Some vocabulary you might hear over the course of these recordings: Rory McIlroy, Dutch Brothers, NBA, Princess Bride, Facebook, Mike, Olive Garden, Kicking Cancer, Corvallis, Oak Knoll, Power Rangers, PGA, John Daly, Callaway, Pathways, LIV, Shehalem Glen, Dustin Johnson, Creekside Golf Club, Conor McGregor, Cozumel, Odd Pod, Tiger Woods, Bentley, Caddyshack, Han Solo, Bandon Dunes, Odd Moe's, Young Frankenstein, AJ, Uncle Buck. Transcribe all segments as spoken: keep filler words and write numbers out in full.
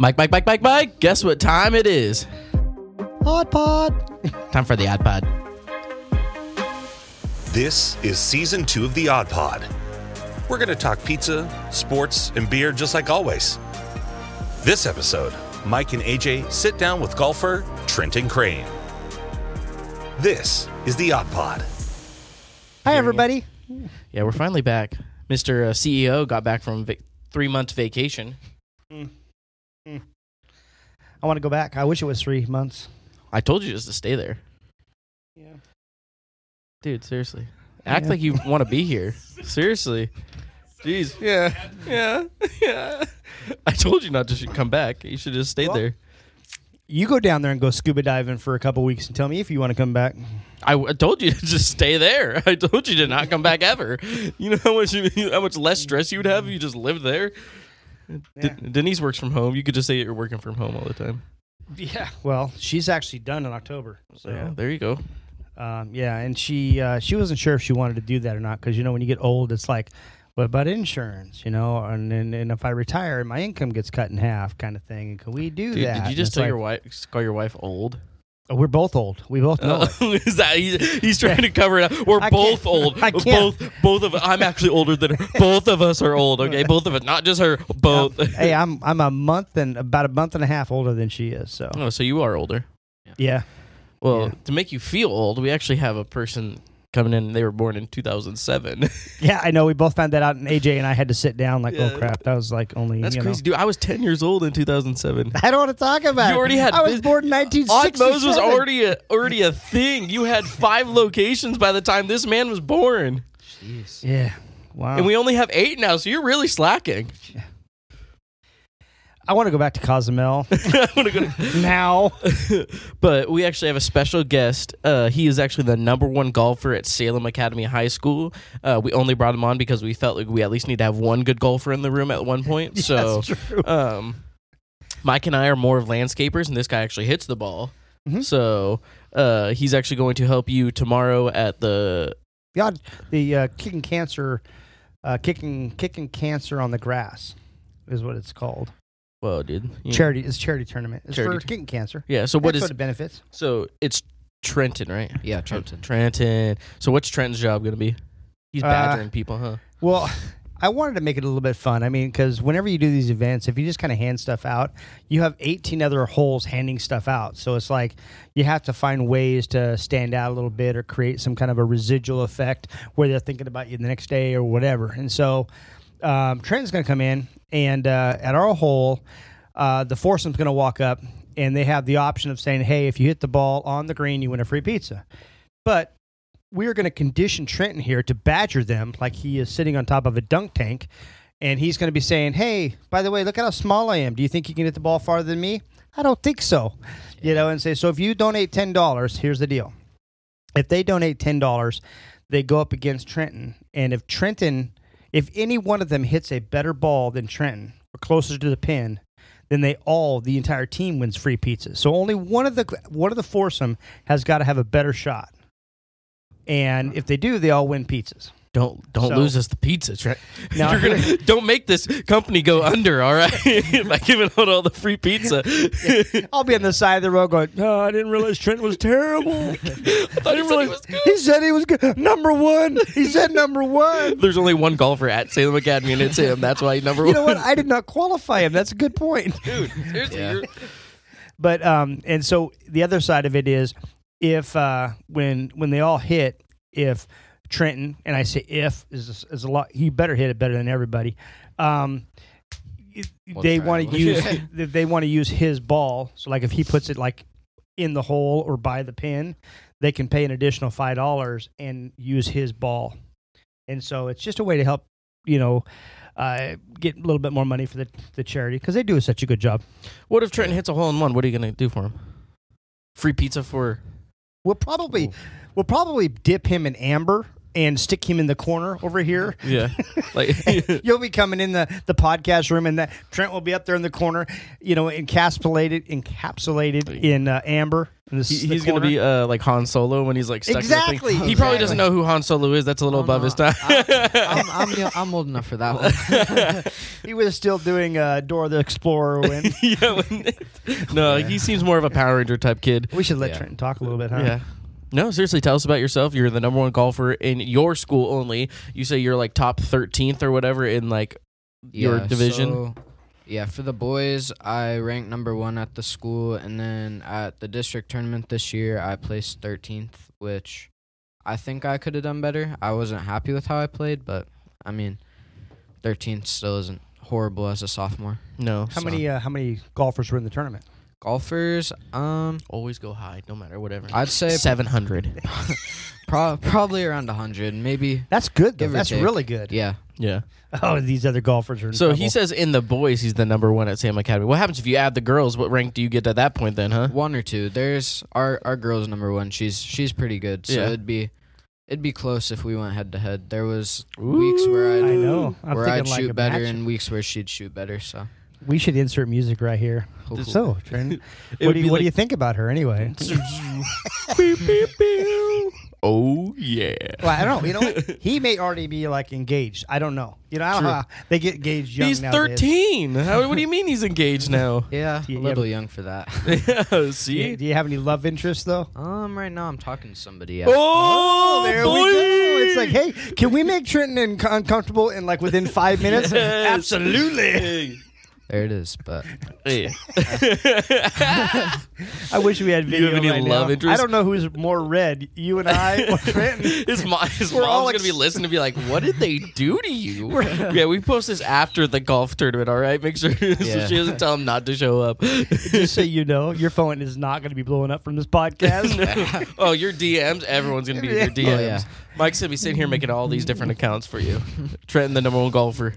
Mike, Mike, Mike, Mike, Mike, guess what time it is? Odd Pod. Time for the Odd Pod. This is season two of the Odd Pod. We're going to talk pizza, sports, and beer just like always. This episode, Mike and A J sit down with golfer Trenton Crane. This is the Odd Pod. Hi, everybody. Yeah, we're finally back. Mister C E O got back from va- three months vacation. Mm. I want to go back. I wish it was three months. I told you just to stay there. Yeah. Dude, seriously. Act yeah. like you want to be here. Seriously. Jeez. Yeah. Yeah. Yeah. I told you not to come back. You should have just stayed well, there. You go down there and go scuba diving for a couple weeks and tell me if you want to come back. I, w- I told you to just stay there. I told you to not come back ever. You know how much, you, how much less stress you would have if you just lived there? Yeah. De- Denise works from home. You could just say you're working from home all the time. Yeah, well, she's actually done in October. So. Yeah, there you go. Um, yeah, and she uh, she wasn't sure if she wanted to do that or not because, you know, when you get old, it's like, what about insurance, you know? And, and and if I retire, my income gets cut in half kind of thing. And can we do Dude, that? Did you just tell like, your wife, call your wife old? Oh, we're both old. We both know oh, is that he's, he's trying to cover it up. We're I both can't. old. I can't. Both, both of I'm actually older than her. Both of us are old. Okay, both of us, not just her. Both. Um, hey, I'm I'm a month and about a month and a half older than she is. So. Oh, so you are older. Yeah. yeah. Well, yeah. to make you feel old, we actually have a person coming in. They were born in two thousand seven. Yeah, I know. We both found that out, and A J and I had to sit down. Like, yeah. oh crap, that was like only. That's you crazy, know. dude. I was ten years old in two thousand seven. I don't want to talk about. You already had. I was born in nineteen sixty-seven. Odd Moe's was already a, already a thing. You had five locations by the time this man was born. Jeez. Yeah. Wow. And we only have eight now, so you're really slacking. Yeah. I want to go back to Cozumel. I want to go to- now. But we actually have a special guest. Uh, he is actually the number one golfer at Salem Academy High School. Uh, we only brought him on because we felt like we at least need to have one good golfer in the room at one point. Yes, so, true. Um, Mike and I are more of landscapers, and this guy actually hits the ball. Mm-hmm. So uh, he's actually going to help you tomorrow at the the odd, the uh, kicking cancer, uh, kicking kicking cancer on the grass is what it's called. Well, dude. Charity. Know. It's a charity tournament. It's charity for t- kicking cancer. Yeah, so what That's is... That's what it benefits. So it's Trenton, right? Yeah, Trenton. Trenton. So what's Trenton's job going to be? He's badgering uh, people, huh? Well, I wanted to make it a little bit fun. I mean, because whenever you do these events, if you just kind of hand stuff out, you have eighteen other holes handing stuff out. So it's like you have to find ways to stand out a little bit or create some kind of a residual effect where they're thinking about you the next day or whatever. And so... Um, Trenton's going to come in, and uh, at our hole, uh, the foursome's going to walk up, and they have the option of saying, hey, if you hit the ball on the green, you win a free pizza. But we're going to condition Trenton here to badger them like he is sitting on top of a dunk tank, and he's going to be saying, hey, by the way, look at how small I am. Do you think you can hit the ball farther than me? I don't think so. You know, and say, so if you donate ten dollars, here's the deal. If they donate ten dollars, they go up against Trenton, and if Trenton... If any one of them hits a better ball than Trenton or closer to the pin, then they all, the entire team, wins free pizza. So only one of the one of the foursome has got to have a better shot. And if they do, they all win pizzas. Don't don't so, lose us the pizza, Trent. No. You're gonna, don't make this company go under, all right? By giving out all the free pizza. Yeah. I'll be on the side of the road going, no, oh, I didn't realize Trent was terrible. I didn't realize he, was good. He said he was good. Number one. He said number one. There's only one golfer at Salem Academy, and it's him. That's why he's number you one. You know what? I did not qualify him. That's a good point. Dude, seriously. Yeah. But, um, and so the other side of it is if uh, when when they all hit, if... Trenton, and I say if, is is a lot. He better hit it better than everybody. Um, they want to use they want to use his ball. So like if he puts it like in the hole or by the pin, they can pay an additional five dollars and use his ball. And so it's just a way to help, you know, uh, get a little bit more money for the the charity because they do such a good job. What if Trenton hits a hole in one? What are you going to do for him? Free pizza for? We'll probably. Ooh. We'll probably dip him in amber and stick him in the corner over here. Yeah. Like you'll be coming in the, the podcast room, and that Trent will be up there in the corner, you know, encapsulated encapsulated in uh, amber. This, he, he's going to be uh, like Han Solo when he's like stuck exactly. in the thing. He exactly. probably doesn't know who Han Solo is. That's a little oh, above no. his time. I, I'm, I'm, I'm old enough for that one. He was still doing uh, Dora the Explorer when. yeah, when no, yeah. He seems more of a Power Ranger type kid. We should let yeah. Trenton talk a little bit, huh? Yeah. No, seriously, tell us about yourself. You're the number one golfer in your school only. You say you're like top thirteenth or whatever in like yeah, your division. So, yeah, for the boys, I ranked number one at the school. And then at the district tournament this year, I placed thirteenth, which I think I could have done better. I wasn't happy with how I played, but, I mean, thirteenth still isn't horrible as a sophomore. No. How so. many uh, How many golfers were in the tournament? Golfers, um, always go high, no matter whatever. I'd say seven hundred, Pro- probably around a hundred, maybe. That's good though. That's take. really good. Yeah, yeah. Oh, these other golfers are. In so trouble. He says in the boys, he's the number one at Salem Academy. What happens if you add the girls? What rank do you get at that point then? Huh? One or two. There's our our girl's number one. She's she's pretty good. So yeah. it'd be it'd be close if we went head to head. There was Ooh, weeks where I'd, I know I'm where I'd like shoot better match. and weeks where she'd shoot better. So. We should insert music right here. Hopefully. So, Trent, what, do you, what like, do you think about her anyway? Oh, yeah. Well, I don't know. You know what? He may already be, like, engaged. I don't know. You know, I don't know how they get engaged young He's nowadays. thirteen. How, what do you mean he's engaged now? Yeah, a little young for that. yeah, see? Do you, do you have any love interest, though? Um, Right now I'm talking to somebody else. Oh, oh there boy. we go. It's like, hey, can we make Trenton in- uncomfortable in, like, within five minutes? Yes. Absolutely. There it is, but yeah. I wish we had video. You have any right love now. interest? I don't know who's more red, you and I or Trenton. His, mom, his mom's ex- going to be listening to be like, what did they do to you? Yeah, we post this after the golf tournament, all right? Make sure yeah. so she doesn't tell him not to show up. Just so you know, your phone is not going to be blowing up from this podcast. No. Oh, your D Ms? Everyone's going to be in your D Ms. Oh, yeah. Mike's going to be sitting here making all these different accounts for you. Trenton, the number one golfer.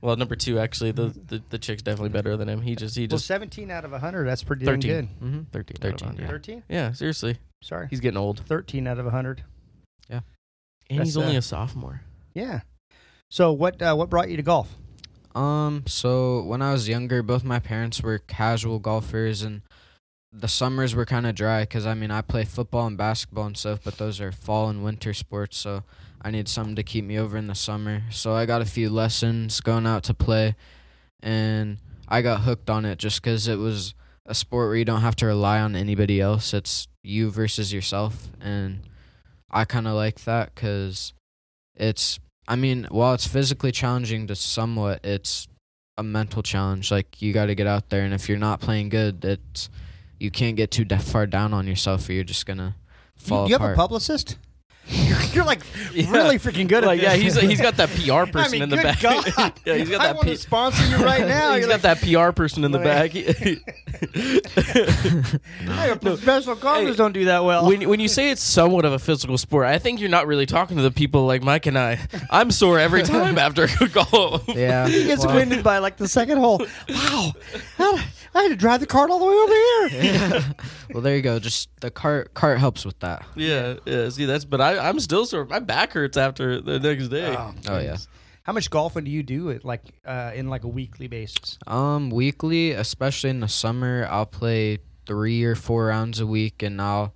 Well, number two, actually, the, the, the chick's definitely better than him. He just he just. Well, seventeen out of one hundred, that's pretty damn good. Mm-hmm. thirteen, thirteen out of one hundred. thirteen? Yeah, seriously. Sorry. He's getting old. thirteen out of one hundred. Yeah. And that's, he's only uh, a sophomore. Yeah. So what uh, what brought you to golf? Um. So when I was younger, both my parents were casual golfers, and the summers were kind of dry because, I mean, I play football and basketball and stuff, but those are fall and winter sports, so I need something to keep me over in the summer. So I got a few lessons going out to play, and I got hooked on it just because it was a sport where you don't have to rely on anybody else. It's you versus yourself, and I kind of like that because it's, I mean, while it's physically challenging to somewhat, it's a mental challenge. Like, you got to get out there, and if you're not playing good, it's you can't get too far down on yourself or you're just going to fall apart. Do you have a publicist? You're like yeah. really freaking good like, at this. Yeah, he's he's got that P R person I mean, in the good back. God. yeah, he's got I that want P- to sponsor you right now. he's You're got like, that P R person in the back. Hey, professional golfers hey, don't do that well. When when you say it's somewhat of a physical sport, I think you're not really talking to the people like Mike and I. I'm sore every time after a golf. Yeah, he gets well. winded by like the second hole. Wow, I had to drive the cart all the way over here. Yeah. Well, there you go. Just the cart cart helps with that. Yeah, yeah. See, that's but I. I'm still sore. My back hurts after the next day. Oh, oh yeah. How much golfing do you do it like uh, in like a weekly basis? Um, weekly, especially in the summer, I'll play three or four rounds a week, and I'll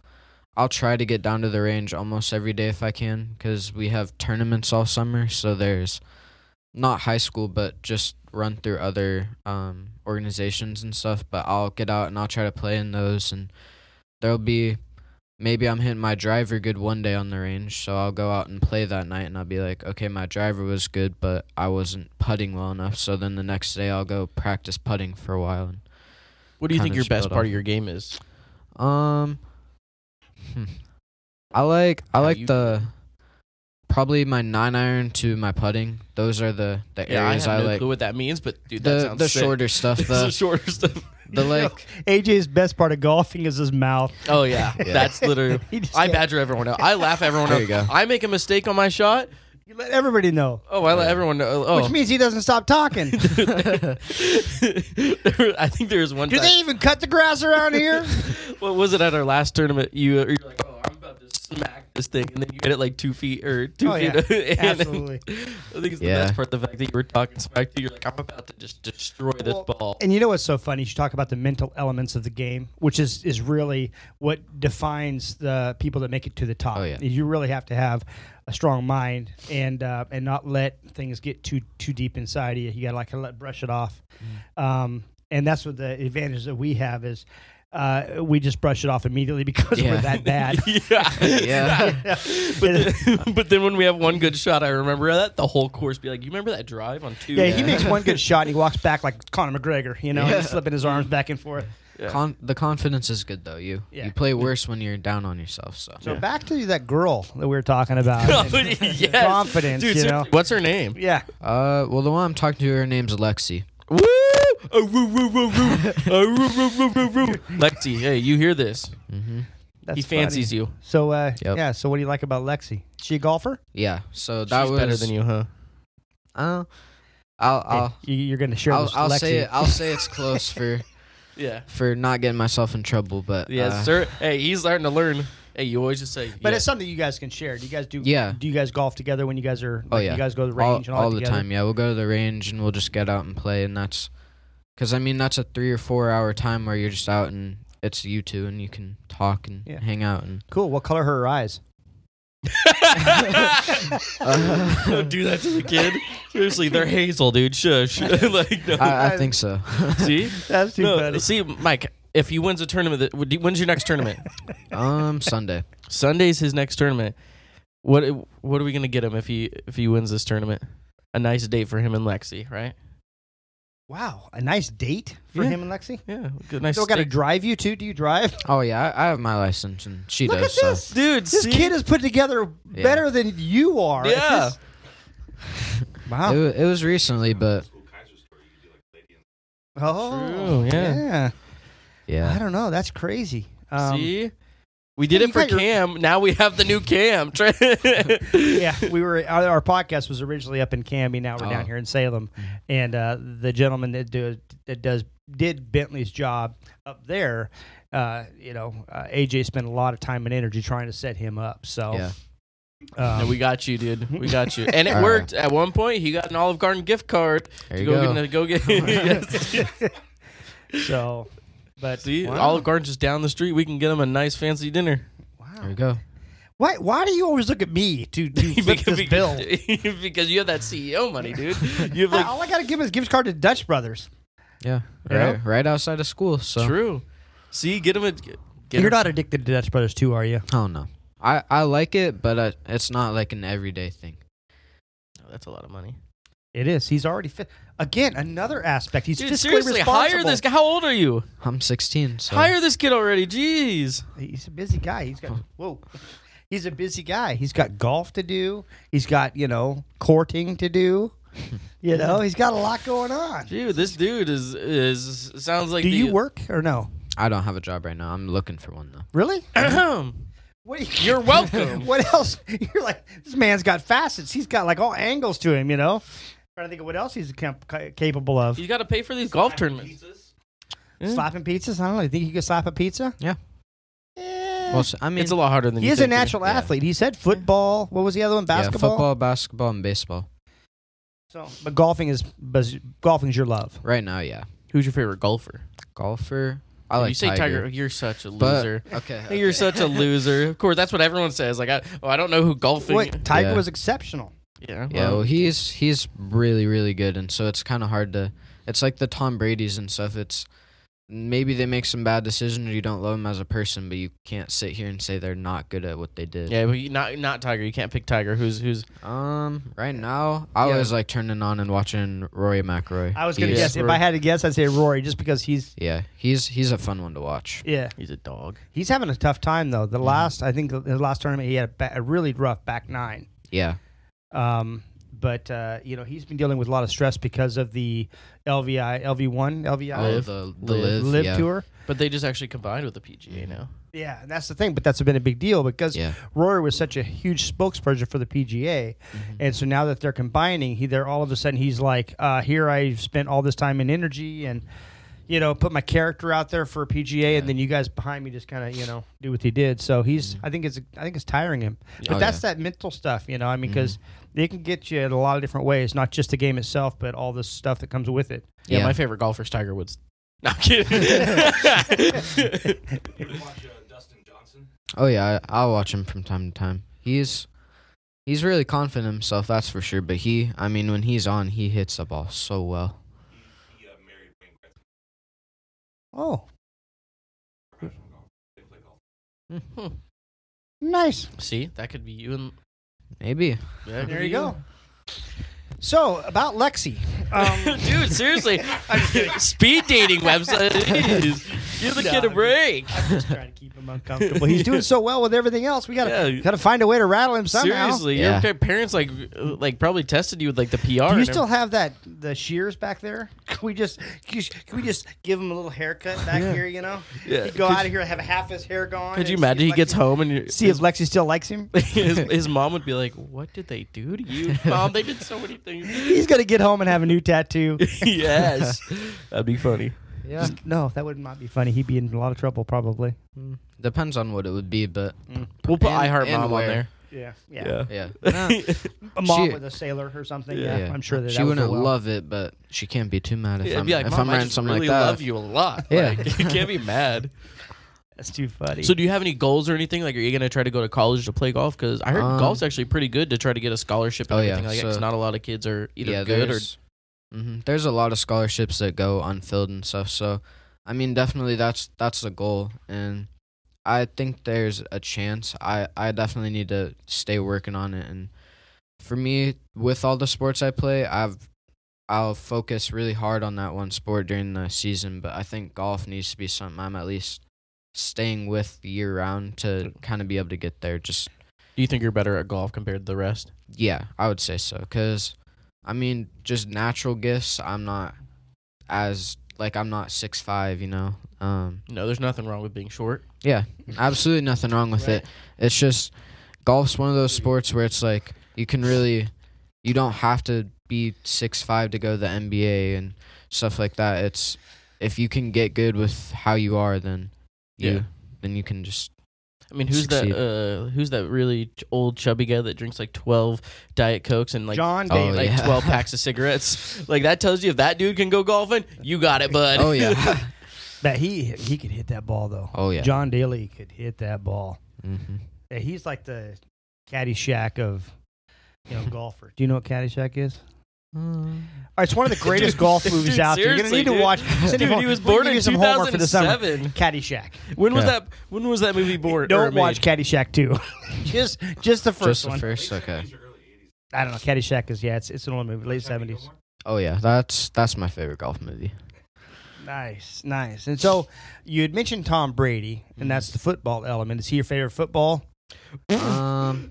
I'll try to get down to the range almost every day if I can, because we have tournaments all summer. So there's not high school, but just run through other um, organizations and stuff. But I'll get out and I'll try to play in those, and there'll be. Maybe I'm hitting my driver good one day on the range, so I'll go out and play that night, and I'll be like, okay, my driver was good, but I wasn't putting well enough, so then the next day I'll go practice putting for a while. And what do you think your best part of your game is? Um, hmm. I like I like the probably my nine iron to my putting. Those are the, the yeah, areas I, have I no like. Clue what that means, but dude, that the, sounds the sick. Shorter stuff. The, the shorter stuff. The like you know, A J's best part of golfing is his mouth. Oh yeah, yeah. That's literally. I badger everyone out. I laugh everyone out. There you go. I make a mistake on my shot. You let everybody know. Oh, I yeah. let everyone know. Oh. Which means he doesn't stop talking. I think there was one. Do time. they even cut the grass around here? What was it at our last tournament? You, you're like, oh, I'm about to smack this thing, and then you hit it like two feet or two oh, feet. Yeah. Absolutely. I think it's the yeah. best part, the fact that you were talking smack to you. You're like, I'm about to just destroy this well, ball. And you know what's so funny? You talk about the mental elements of the game, which is, is really what defines the people that make it to the top. Oh, yeah. You really have to have a strong mind and uh, and not let things get too too deep inside of you. You got to like let brush it off. Mm. Um, and that's what the advantage that we have is. Uh, we just brush it off immediately because yeah. we're that bad. yeah. yeah. yeah. But, then, but then when we have one good shot, I remember that the whole course be like, you remember that drive on two? Yeah, yeah. He makes one good shot and he walks back like Conor McGregor, you know, yeah. slipping his arms back and forth. Yeah. Con- the confidence is good, though. You yeah. you play worse when you're down on yourself. So, so yeah. back to that girl that we were talking about. yes. Confidence, Dude, you know. What's her name? Yeah. Uh, well, the one I'm talking to, her name's Lexi. Woo! Oh, woo, woo, woo, woo. oh, woo, woo, woo, woo, woo. Lexi, hey, you hear this? Mm-hmm. That's he fancies funny. You. So, uh, yep. yeah. So, what do you like about Lexi? She a golfer? Yeah. So that She's was better than you, huh? Uh, I'll, I'll hey, you're going to share. I'll, this I'll Lexi. say it, I'll say it's close for, yeah, for not getting myself in trouble. But yeah, uh, sir. Hey, he's learning to learn. Hey, you always just say. But yeah. it's something you guys can share. Do you guys do? Yeah. Do you guys golf together when you guys are? Like, oh yeah. You guys go to the range all, and all, all the together? time. Yeah, we'll go to the range and we'll just get out and play, and that's. Because, I mean, that's a three- or four-hour time where you're just out and it's you two and you can talk and yeah. hang out. And cool. What color are her eyes? uh, Don't do that to the kid. Seriously, they're hazel, dude. Shush. like, no. I, I think so. see? That's too no, funny. See, Mike, if he wins a tournament, when's your next tournament? Um, Sunday. Sunday's his next tournament. What What are we going to get him if he if he wins this tournament? A nice date for him and Lexi, right? Wow, a nice date for yeah. him and Lexi? Yeah, good, nice. Still got to drive you, too? Do you drive? Oh, yeah, I have my license, and she Look does. Look at this. So. Dude, this see? kid is put together yeah. better than you are. Yeah. wow. It, it was recently, but... Oh, True, yeah. yeah. Yeah. I don't know. That's crazy. Um, see? We did yeah, it for Cam. Your... Now we have the new Cam. yeah, we were. Our, our podcast was originally up in Camby. Now we're oh. down here in Salem, and uh, the gentleman that do, that does did Bentley's job up there. Uh, you know, uh, A J spent a lot of time and energy trying to set him up. So, yeah. um, no, we got you, dude. We got you, and it uh, worked. At one point, he got an Olive Garden gift card there to you go, go. Get, to go get. so. But See, wow. Olive Garden just down the street. We can get them a nice fancy dinner. Wow. There we go. Why Why do you always look at me to, to flip this because, bill? Because you have that C E O money, dude. You have like, all I got to give is a gift card to Dutch Brothers. Yeah. Right, right, right outside of school. So True. See, get them a... Get You're them. not addicted to Dutch Brothers too, are you? Oh, no. I, I like it, but I, it's not like an everyday thing. Oh, that's a lot of money. It is. He's already fit. Again, another aspect. He's Dude, fiscally seriously, responsible. Hire this guy. How old are you? I'm sixteen. So. Hire this kid already. Jeez. He's a busy guy. He's got whoa. He's a busy guy. He's got golf to do. He's got, you know, courting to do. You know, he's got a lot going on. Dude, this dude is is sounds like. Do the, you work or no? I don't have a job right now. I'm looking for one though. Really? What are you, you're welcome. What else? You're like this man's got facets. He's got like all angles to him. You know. Trying to think of what else he's capable of. You got to pay for these golf slapping tournaments. Pizzas. Yeah. Slapping pizzas? I don't know. You think you could slap a pizza? Yeah. Eh. Well, I mean, it's a lot harder than he you is think a natural it. athlete. Yeah. He said football. What was the other one? Basketball. Yeah, football, basketball, and baseball. So, but golfing is golfing is your love right now. Yeah. Who's your favorite golfer? Golfer. I like you say Tiger. Tiger, you're such a loser. But, okay, okay. You're such a loser. Of course, that's what everyone says. Like, I, oh, I don't know who golfing. Wait, Tiger yeah. was exceptional. Yeah, well, yeah. Well, he's he's really really good, and so it's kind of hard to. It's like the Tom Brady's and stuff. It's maybe they make some bad decisions, or you don't love them as a person, but you can't sit here and say they're not good at what they did. Yeah, but you, not not Tiger. You can't pick Tiger. Who's who's um right now? I yeah. was like turning on and watching Rory McIlroy. I was gonna he's, guess if I had to guess, I'd say Rory, just because he's yeah he's he's a fun one to watch. Yeah, he's a dog. He's having a tough time though. The yeah. last I think the last tournament he had a, ba- a really rough back nine. Yeah. Um, but uh, you know he's been dealing with a lot of stress because of the L V I, L V one, L V I, oh, the, the Live, live yeah. tour. But they just actually combined with the P G A now. Yeah, and that's the thing. But that's been a big deal because yeah. Rory was such a huge spokesperson for the P G A, mm-hmm. and so now that they're combining, he there all of a sudden he's like, uh, here I've spent all this time and energy and. you know, put my character out there for a P G A, yeah. and then you guys behind me just kind of, you know, do what he did. So he's, mm-hmm. I think it's, I think it's tiring him. But oh, that's yeah. that mental stuff, you know. I mean, because mm-hmm. it can get you in a lot of different ways, not just the game itself, but all the stuff that comes with it. Yeah, yeah. My favorite golfer is Tiger Woods. No, I'm kidding. You watch uh, Dustin Johnson? Oh yeah, I, I'll watch him from time to time. He's he's really confident in himself, that's for sure. But he, I mean, when he's on, he hits the ball so well. He, he uh, married Wayne Gretzky. Oh. Professional golf. They play golf. Mm-hmm. Nice. See, that could be you and maybe. Yeah, there you go. So, about Lexi. Um, Dude, seriously. Speed dating website. Jeez, give the no, kid a break. I'm just trying to keep him uncomfortable. He's doing so well with everything else. We gotta yeah. gotta find a way to rattle him somehow. Seriously, yeah. your parents like like probably tested you with like the P R. Do you and still everything. have that the shears back there? Can we just can we just give him a little haircut back yeah. here? You know, yeah. he'd go could out of here and have half his hair gone. Could you imagine he Lexi, gets home and you're, see his, if Lexi still likes him? His, his mom would be like, "What did they do to you, Mom? They did so many things." He's gonna get home and have a new tattoo. Yes, that'd be funny. Yeah, Just, no, that would not be funny. He'd be in a lot of trouble probably. Mm. Depends on what it would be, but mm. we'll put iHeartMob on there. Yeah, yeah, yeah. yeah. yeah. A mom she, with a sailor or something. Yeah, yeah. yeah. I'm sure that she that wouldn't well. love it, but she can't be too mad if yeah, I'm like, if Mom, I'm writing something really like that. I love you a lot. Yeah, like, you can't be mad. That's too funny. So do you have any goals or anything? Like, are you going to try to go to college to play golf? Because I heard um, golf's actually pretty good to try to get a scholarship and oh, everything yeah. like so, that. Because not a lot of kids are either yeah, good there's, or... Mm-hmm. There's a lot of scholarships that go unfilled and stuff. So, I mean, definitely that's that's the goal. And I think there's a chance. I, I definitely need to stay working on it. And for me, with all the sports I play, I've... I'll focus really hard on that one sport during the season. But I think golf needs to be something I'm at least... staying with year round to kind of be able to get there. Just do you think you're better at golf compared to the rest? Yeah, I would say so, because I mean, just natural gifts, I'm not as like I'm not six five, you know. Um no, there's nothing wrong with being short. Yeah, absolutely nothing wrong with right. it it's just golf's one of those sports where it's like you can really you don't have to be six five to go to the N B A and stuff like that. It's if you can get good with how you are, then You, yeah, then you can just. I mean, who's succeed. that? Uh, who's that really ch- old chubby guy that drinks like twelve Diet Cokes and like John Daly. like oh, yeah. twelve packs of cigarettes? Like that tells you if that dude can go golfing, you got it, bud. Oh yeah, that he he could hit that ball though. Oh yeah, John Daly could hit that ball. Mm-hmm. Yeah, he's like the Caddyshack of you know golfer. Do you know what Caddyshack is? Mm. All right, it's one of the greatest dude, golf movies dude, out there. You're gonna need to dude. watch. Dude, he was born in two thousand seven. Caddyshack. When was yeah. that? When was that movie born? Don't watch made? Caddyshack two. just, just the first just one. Just the first. Okay. I don't know. Caddyshack is yeah. It's it's an old movie, late seventies. Oh yeah, that's that's my favorite golf movie. Nice, nice. And so you had mentioned Tom Brady, and that's the football element. Is he your favorite football? Um.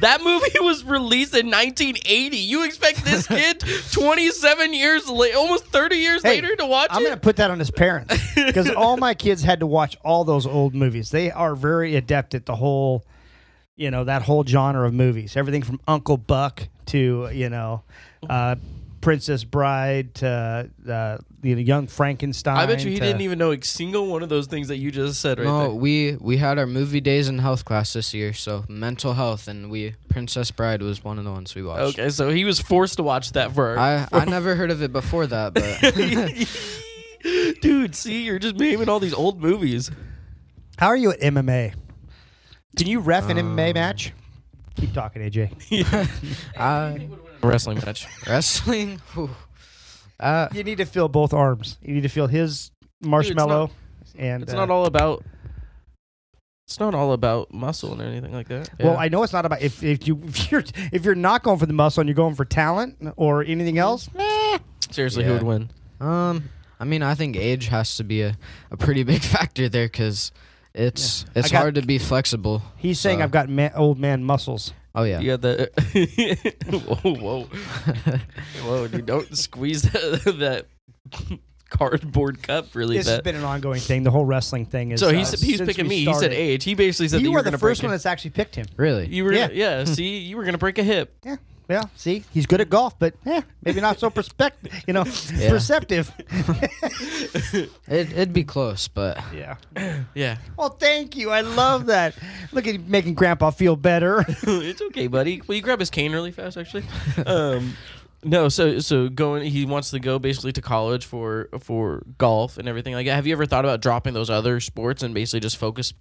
That movie was released in nineteen eighty. You expect this kid twenty-seven years later, almost thirty years hey, later to watch I'm it? I'm going to put that on his parents because all my kids had to watch all those old movies. They are very adept at the whole, you know, that whole genre of movies. Everything from Uncle Buck to, you know, uh, Princess Bride to uh, you know, Young Frankenstein. I bet you he to, didn't even know a single one of those things that you just said right no, there. we we had our movie days in health class this year, so mental health, and we Princess Bride was one of the ones we watched. Okay, so he was forced to watch that for our, I, for I never heard of it before that, but... Dude, see, you're just naming all these old movies. How are you at M M A? Can you ref an um, M M A match? Keep talking, A J. Yeah. uh, Wrestling match. Wrestling? Uh, you need to feel both arms. You need to feel his marshmallow. Dude, it's not, and, it's uh, not all about It's not all about muscle and anything like that. Well, yeah. I know it's not about if if you if you're if you're not going for the muscle and you're going for talent or anything else. Nah. Seriously, yeah. Who would win? Um, I mean, I think age has to be a, a pretty big factor there because it's yeah. it's got, hard to be flexible. He's so. saying I've got man, old man muscles. Oh, yeah. You got the... whoa, whoa. Whoa, dude, don't squeeze that, that cardboard cup really This bad. has been an ongoing thing. The whole wrestling thing is... So he's, uh, he's picking me. Started. He said age. He basically said you that you were going to break You were the first one him. that's actually picked him. Really? You were, yeah. yeah, see, you were going to break a hip. Yeah. Yeah, see, he's good at golf, but eh, maybe not so perspective, you know, yeah. perceptive. it, it'd be close, but yeah, yeah. Well, thank you. I love that. Look at making Grandpa feel better. It's okay, buddy. Will you grab his cane really fast, actually? Um, no, so so going. He wants to go basically to college for for golf and everything like that. Have you ever thought about dropping those other sports and basically just focus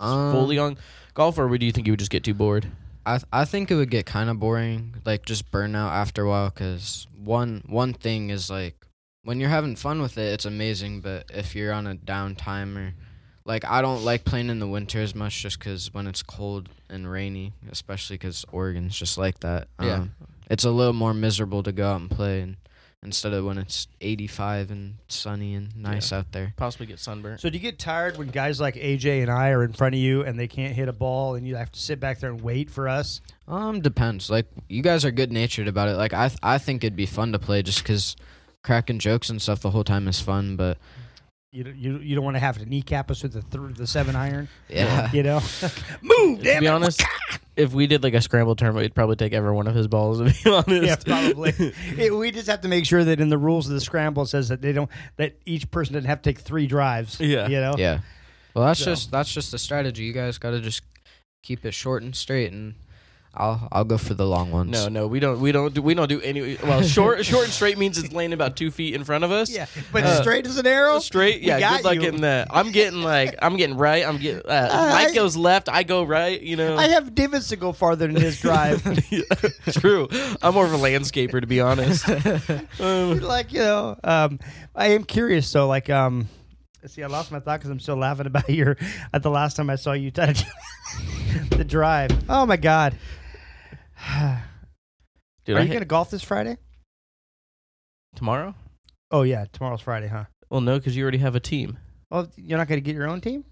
um, fully on golf, or do you think you would just get too bored? I th I think it would get kind of boring, like just burnout after a while, because one, one thing is like when you're having fun with it, it's amazing, but if you're on a downtime or like I don't like playing in the winter as much just because when it's cold and rainy, especially because Oregon's just like that. Yeah. Um, it's a little more miserable to go out and play and, instead of when it's eighty-five and sunny and nice yeah. out there. Possibly get sunburned. So do you get tired when guys like A J and I are in front of you and they can't hit a ball and you have to sit back there and wait for us? Um, depends. Like, you guys are good-natured about it. Like, I th I think it'd be fun to play just because cracking jokes and stuff the whole time is fun, but... You, you, you don't want to have to kneecap us with the th the seven iron. Yeah. You know? Move, damn it! To be honest, if we did like a scramble tournament, we'd probably take every one of his balls, to be honest. Yeah, probably. it, we just have to make sure that in the rules of the scramble it says that they don't that each person doesn't have to take three drives. Yeah. You know? Yeah. Well, that's so. just that's just the strategy. You guys gotta just keep it short and straight, and I'll I'll go for the long ones. No, no, we don't we don't do we don't do any well short short and straight means it's laying about two feet in front of us. Yeah. But uh, straight as an arrow? Straight, yeah, good luck getting that. I'm getting like I'm getting right, I'm getting uh, uh, Mike I, goes left, I go right, you know. I have divots to go farther than his drive. True. I'm more of a landscaper, to be honest. um, like, you know, um I am curious though, like um see, I lost my thought because I'm still laughing about your at the last time I saw you touch the drive. Oh my god. Dude, Are I you going to golf this Friday? Tomorrow? Oh, yeah. Tomorrow's Friday, huh? Well, no, because you already have a team. Oh, you're not going to get your own team?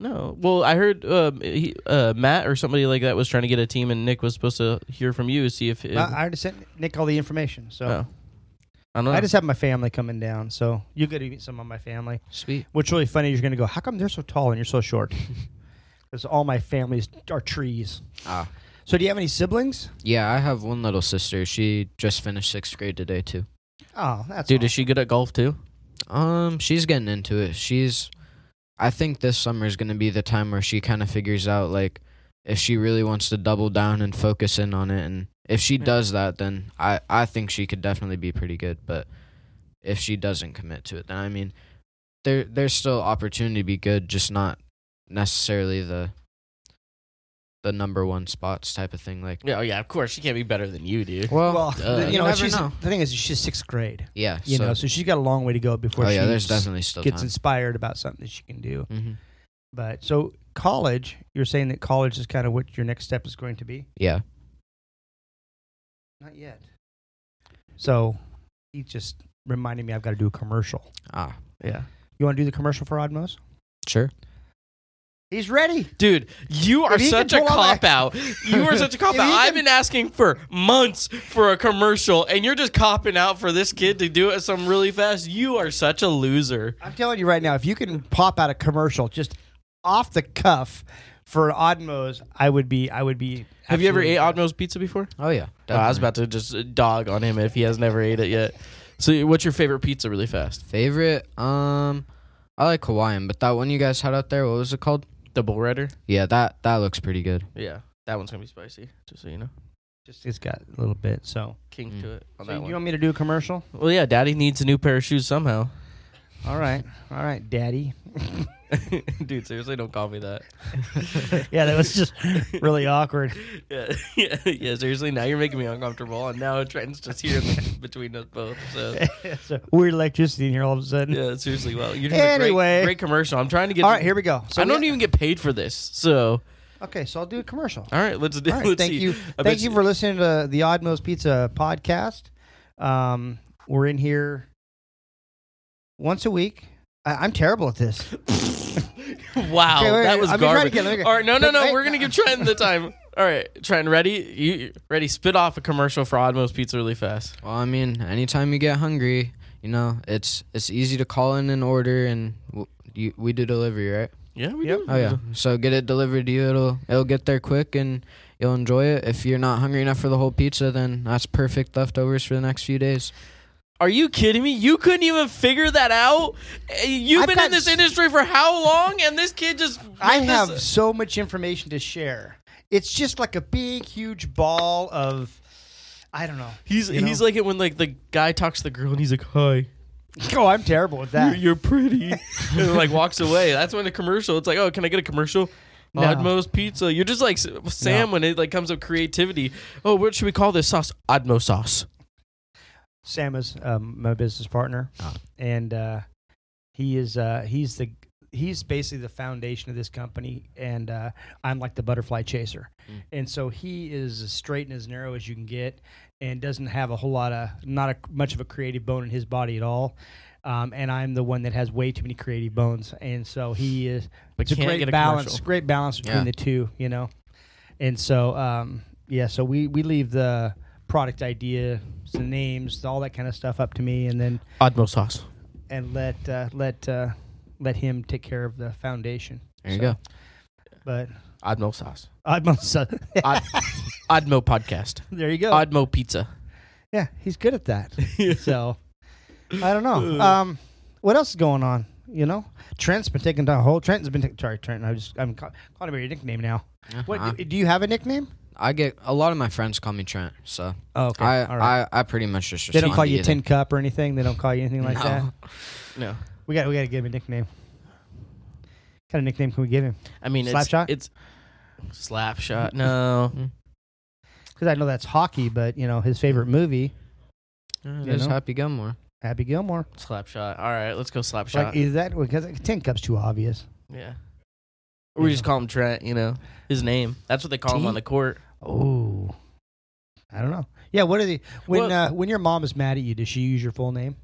No. Well, I heard uh, he, uh, Matt or somebody like that was trying to get a team, and Nick was supposed to hear from you to see if... It... I already sent Nick all the information, so... Oh. I don't know. I just have my family coming down, so you could meet some of my family. Sweet. What's really funny, you're going to go, how come they're so tall and you're so short? Because all my families are trees. Ah. So do you have any siblings? Yeah, I have one little sister. She just finished sixth grade today too. Oh, that's Dude, awesome. Is she good at golf too? Um, she's getting into it. She's I think this summer is going to be the time where she kind of figures out like if she really wants to double down and focus in on it, and if she yeah. does that, then I I think she could definitely be pretty good, but if she doesn't commit to it, then I mean there there's still opportunity to be good, just not necessarily the the number one spots type of thing. Like, yeah, oh yeah, of course she can't be better than you, dude. Well, well you, you know, she's, know. The thing is, she's sixth grade. Yeah, you so. know, so she's got a long way to go before oh, she yeah, there's definitely still gets time. Inspired about something that she can do. Mm-hmm. But so college, you're saying that college is kind of what your next step is going to be? Yeah. Not yet. So he just reminded me I've got to do a commercial. Ah, yeah. You want to do the commercial for Odd Moe's? Sure. He's ready. Dude, you are such a cop-out. You are such a cop-out. I've been asking for months for a commercial, and you're just copping out for this kid to do it some really fast. You are such a loser. I'm telling you right now, if you can pop out a commercial just off the cuff for Odd Moe's, I would be... I would be. Have you ever ate Odd Moe's pizza before? Oh, yeah. Oh, I was about to just dog on him if he has never ate it yet. So what's your favorite pizza really fast? Favorite? Um, I like Hawaiian, but that one you guys had out there, what was it called? The bull rider? Yeah, that, that looks pretty good. Yeah, that one's going to be spicy, just so you know. Just It's got a little bit, so. King mm. to it on so that you one. Want me to do a commercial? Well, yeah, Daddy needs a new pair of shoes somehow. All right. All right, Daddy. Dude, seriously, don't call me that. Yeah, that was just really awkward. Yeah, yeah, yeah, seriously, now you're making me uncomfortable, and now Trenton's just here between us both. So. So weird electricity in here all of a sudden. Yeah, seriously, well, you're doing anyway. a great, great commercial. I'm trying to get... All right, here we go. So I we don't even get paid for this, so... Okay, so I'll do a commercial. All right, let's do it. Right, thank see. you. I thank you for listening to the Odd Moe's Pizza podcast. Um, we're in here... Once a week. I I'm terrible at this. Wow, okay, wait, wait, that was garbage. Again, okay. All right, no, no, no. Wait, we're going to give Trenton the time. All right, Trenton, ready? You ready? Spit off a commercial for Odd Moe's Pizza really fast. Well, I mean, anytime you get hungry, you know, it's it's easy to call in an order, and w you, we do delivery, right? Yeah, we yep. do. Oh, yeah. So get it delivered to you. It'll, it'll get there quick, and You'll enjoy it. If you're not hungry enough for the whole pizza, then that's perfect leftovers for the next few days. Are you kidding me? You couldn't even figure that out? You've I've been in this industry for how long? And this kid just... I have this. So much information to share. It's just like a big, huge ball of... I don't know. He's he's know? like it when like the guy talks to the girl and he's like, hi. Oh, I'm terrible at that. You're, you're pretty. And like walks away. That's when the commercial, it's like, oh, can I get a commercial? No. Odd Moe's pizza. You're just like Sam no. when it like comes up creativity. Oh, what should we call this sauce? Odd Moe sauce. Sam is um, my business partner, oh. and uh, he is uh, he's the he's basically the foundation of this company, and uh, I'm like the butterfly chaser, mm. and so he is as straight and as narrow as you can get, and doesn't have a whole lot of not a, much of a creative bone in his body at all. Um, and I'm the one that has way too many creative bones, and so he is. But it's a great a balance, commercial. great balance between yeah. the two, you know. And so, um, yeah, so we, we leave the product idea, the names, all that kind of stuff up to me, and then Odd Moe sauce, and let uh, let uh, let him take care of the foundation. There so, you go. But Odd Moe sauce, Odd Moe sauce, Odd, Odd Moe podcast. There you go. Odd Moe pizza. Yeah, he's good at that. So. I don't know. Um, what else is going on? You know, Trent's been taking down a whole. Trenton's been taking. Sorry, Trenton. I just I'm calling call him your nickname now. Uh-huh. What do, do you have a nickname? I get a lot of my friends call me Trent. So oh, okay, I, all right. I I pretty much just they don't call you Tin Cup or anything. They don't call you anything like no. that. No, we got we got to give him a nickname. What kind of nickname can we give him? I mean, Slapshot. It's, it's Slapshot. No, because I know that's hockey, but you know his favorite movie. Uh, there's Happy Gilmore. Happy Gilmore. Slapshot. All right, let's go Slapshot. Like, is that because Tin Cup's too obvious? Yeah. Or we yeah. just call him Trent, you know, his name. That's what they call T? him on the court. Oh. I don't know. Yeah, what are they? When well, uh, when your mom is mad at you, does she use your full name?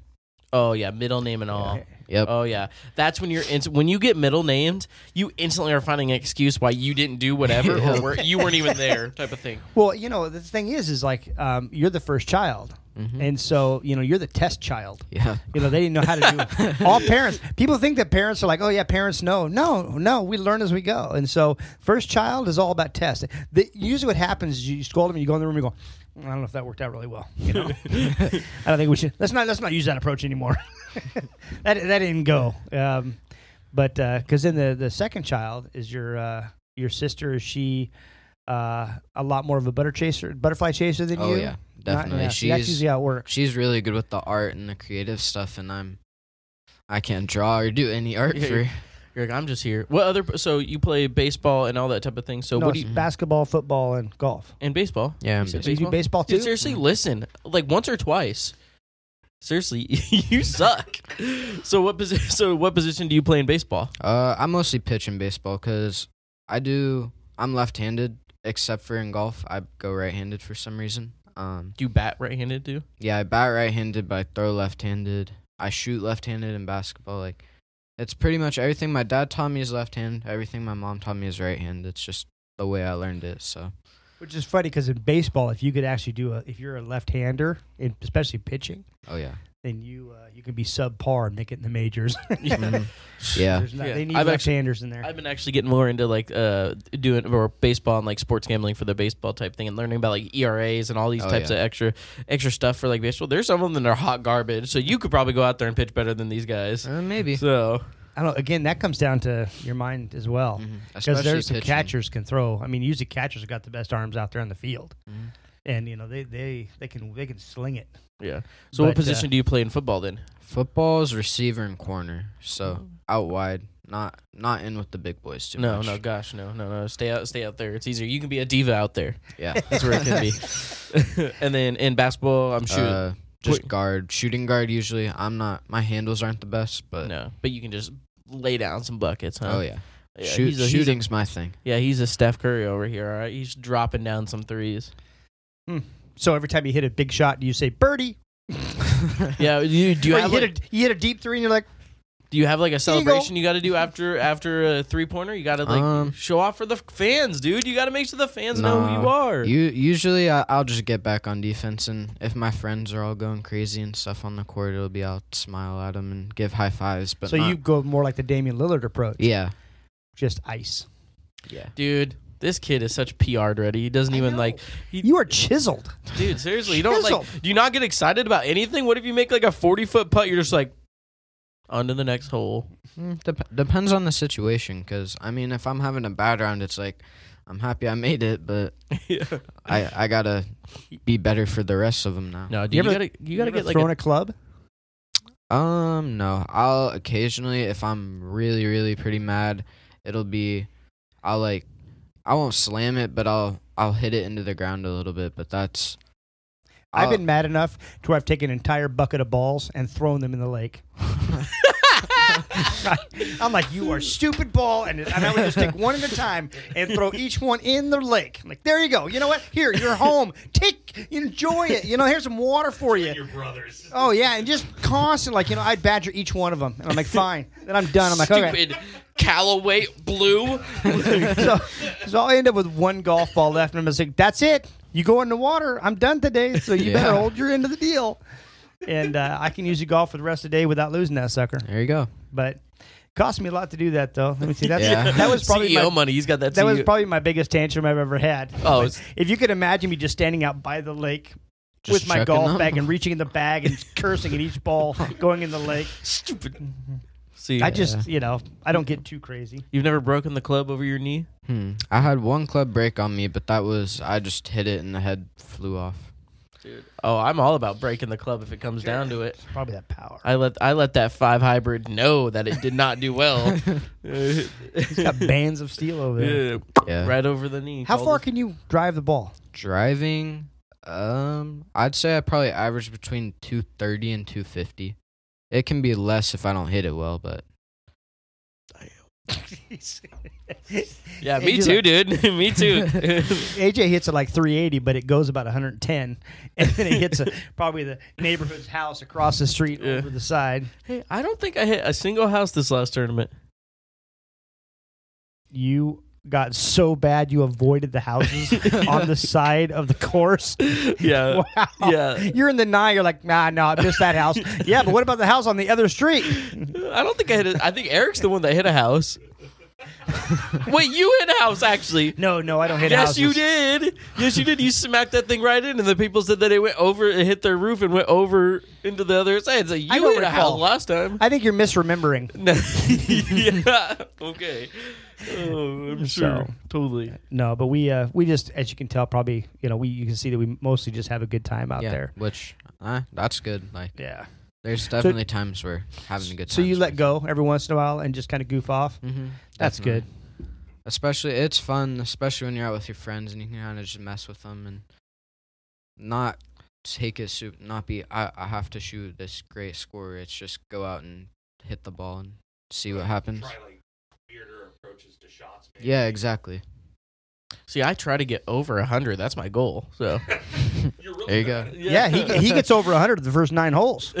Oh, yeah, middle name and all. Yeah. Yep. Oh, yeah. That's when you're in, when you get middle named, you instantly are finding an excuse why you didn't do whatever yeah. or were, you weren't even there type of thing. Well, you know, the thing is, is like um, you're the first child. Mm-hmm. And so, you know, you're the test child. Yeah. You know, they didn't know how to do it. All parents, people think that parents are like, oh, yeah, parents know. No, no, we learn as we go. And so first child is all about tests. The, usually what happens is you scold them and you go in the room and you go, I don't know if that worked out really well. You know, I don't think we should. Let's not let's not use that approach anymore. that that didn't go. Um, but because uh, then the, the second child is your uh, your sister. Is she uh, a lot more of a butter chaser, butterfly chaser than oh, you? Oh yeah, definitely. Not, yeah. She's, that's usually how it works. She's really good with the art and the creative stuff, and I'm I can't draw or do any art yeah, for. You're, you're like I'm just here. What other? So you play baseball and all that type of thing. So no, what do you, basketball, football, and golf, and baseball. Yeah, you, baseball? you do baseball too. Dude, seriously, yeah. listen, like once or twice. Seriously, you suck. So what position? So what position do you play in baseball? Uh, I mostly pitch in baseball because I do. I'm left-handed, except for in golf, I go right-handed for some reason. Um, do you bat right-handed too? Yeah, I bat right-handed, but I throw left-handed. I shoot left-handed in basketball, like. It's pretty much everything my dad taught me is left hand. Everything my mom taught me is right hand. It's just the way I learned it. So, which is funny because in baseball, if you could actually do a, if you're a left hander, especially pitching, oh yeah, then you uh, you can be subpar and make it in the majors. mm-hmm. Yeah, not, yeah, they need left handers in there. I've been actually getting more into like uh, doing or baseball and like sports gambling for the baseball type thing and learning about like E R As and all these oh, types yeah. of extra extra stuff for like baseball. There's some of them that are hot garbage, so you could probably go out there and pitch better than these guys. Uh, maybe so. I don't know. Again, that comes down to your mind as well, because mm-hmm. there's some pitching. Catchers can throw. I mean, usually catchers have got the best arms out there on the field, mm-hmm. and you know they, they, they can they can sling it. Yeah. So, but, what position uh, do you play in football then? Football is receiver and corner, so mm-hmm. out wide, not not in with the big boys too no, much. No, no, gosh, no, no, no. Stay out, stay out there. It's easier. You can be a diva out there. Yeah, that's where it can be. And then in basketball, I'm shooting. Uh, Just guard, shooting guard usually. I'm not, my handles aren't the best, but. No, but you can just lay down some buckets, huh? Oh, yeah. yeah Shoot, he's a, shooting's he's a, my thing. Yeah, he's a Steph Curry over here, all right? He's dropping down some threes. Hmm. So every time you hit a big shot, do you say, birdie? yeah, you, do you, have you, like, hit a, you hit a deep three and you're like. Do you have like a celebration you, you got to do after after a three-pointer? You got to like um, show off for the fans, dude. You got to make sure the fans no, know who you are. You, usually I, I'll just get back on defense, and if my friends are all going crazy and stuff on the court, it'll be I'll smile at them and give high fives. But so not, you go more like the Damian Lillard approach. Yeah. Just ice. Yeah. Dude, This kid is such P R ready. He doesn't even like. He, you are chiseled, dude. Seriously, you don't like. Do you not get excited about anything? What if you make like a forty foot putt? You're just like, on to the next hole. Mm, dep- depends on the situation, because I mean, if I'm having a bad round, it's like, I'm happy I made it, but yeah. I I gotta be better for the rest of them now. No, dude, you, you ever, gotta you gotta you get like thrown a, a club. Um, no. I'll occasionally, if I'm really, really pretty mad, it'll be, I'll like, I won't slam it, but I'll, I'll hit it into the ground a little bit, but that's. I'll, I've been mad enough to where I've taken an entire bucket of balls and thrown them in the lake. I'm like, you are stupid ball, and, and I would just take one at a time and throw each one in the lake. I'm like, there you go. You know what? Here, you're home. Take, enjoy it. You know, here's some water for you. Your brothers. Oh yeah, and just constant, like, you know, I'd badger each one of them, and I'm like, fine. Then I'm done. I'm like, stupid. Okay. Callaway blue. so, so I'll end up with one golf ball left, and I'm just like, that's it. You go in the water. I'm done today. So you yeah. better hold your end of the deal. And uh, I can usually golf for the rest of the day without losing that sucker. There you go. But it cost me a lot to do that, though. Let me see. That's, yeah. That was probably C E O my, money. He's got that. That C E O. Was probably my biggest tantrum I've ever had. Oh, like, if you could imagine me just standing out by the lake with my golf them. bag and reaching in the bag and cursing at each ball going in the lake. Stupid. See, I just, yeah. you know, I don't get too crazy. You've never broken the club over your knee? Hmm. I had one club break on me, but that was I just hit it and the head flew off. Dude. Oh, I'm all about breaking the club if it comes sure. down to it. It's probably that power. I let I let that five hybrid know that it did not do well. He's got bands of steel over there. Yeah. Yeah. Right over the knee. How far it. can you drive the ball? Driving, um, I'd say I probably average between two thirty and two fifty. It can be less if I don't hit it well, but. Yeah, me too, like, dude. Me too. A J hits it like three eighty, but it goes about one hundred ten, and then it hits a, probably the neighborhood's house across the street yeah. over the side. Hey, I don't think I hit a single house this last tournament. You got so bad you avoided the houses on the side of the course. Yeah. Wow. Yeah. You're in the nine. You're like, nah, no, nah, I missed that house. Yeah, but what about the house on the other street? I don't think I hit it. I think Eric's the one that hit a house. Wait, you hit a house, actually. No, no, I don't hit a house. Yes, houses. you did. Yes, you did. You smacked that thing right in, and the people said that it went over, it hit their roof and went over into the other side. It's like, you hit recall. a house last time. I think you're misremembering. Yeah, okay. Oh, I'm sure. So, totally. No, but we uh, we just, as you can tell, probably, you know, we you can see that we mostly just have a good time out yeah, there. Which, uh, that's good. Like, yeah. There's definitely so, times where having a good time. So you let go every once in a while and just kind of goof off? Mm-hmm. That's definitely. good. Especially, it's fun, especially when you're out with your friends and you can kind of just mess with them and not take it, not be, I, I have to shoot this great score. It's just go out and hit the ball and see what happens. Try, like, weirder approaches to shots. Maybe. Yeah, exactly. See, I try to get over one hundred. That's my goal. So really there you go. Yeah, yeah, he he gets over one hundred the first nine holes.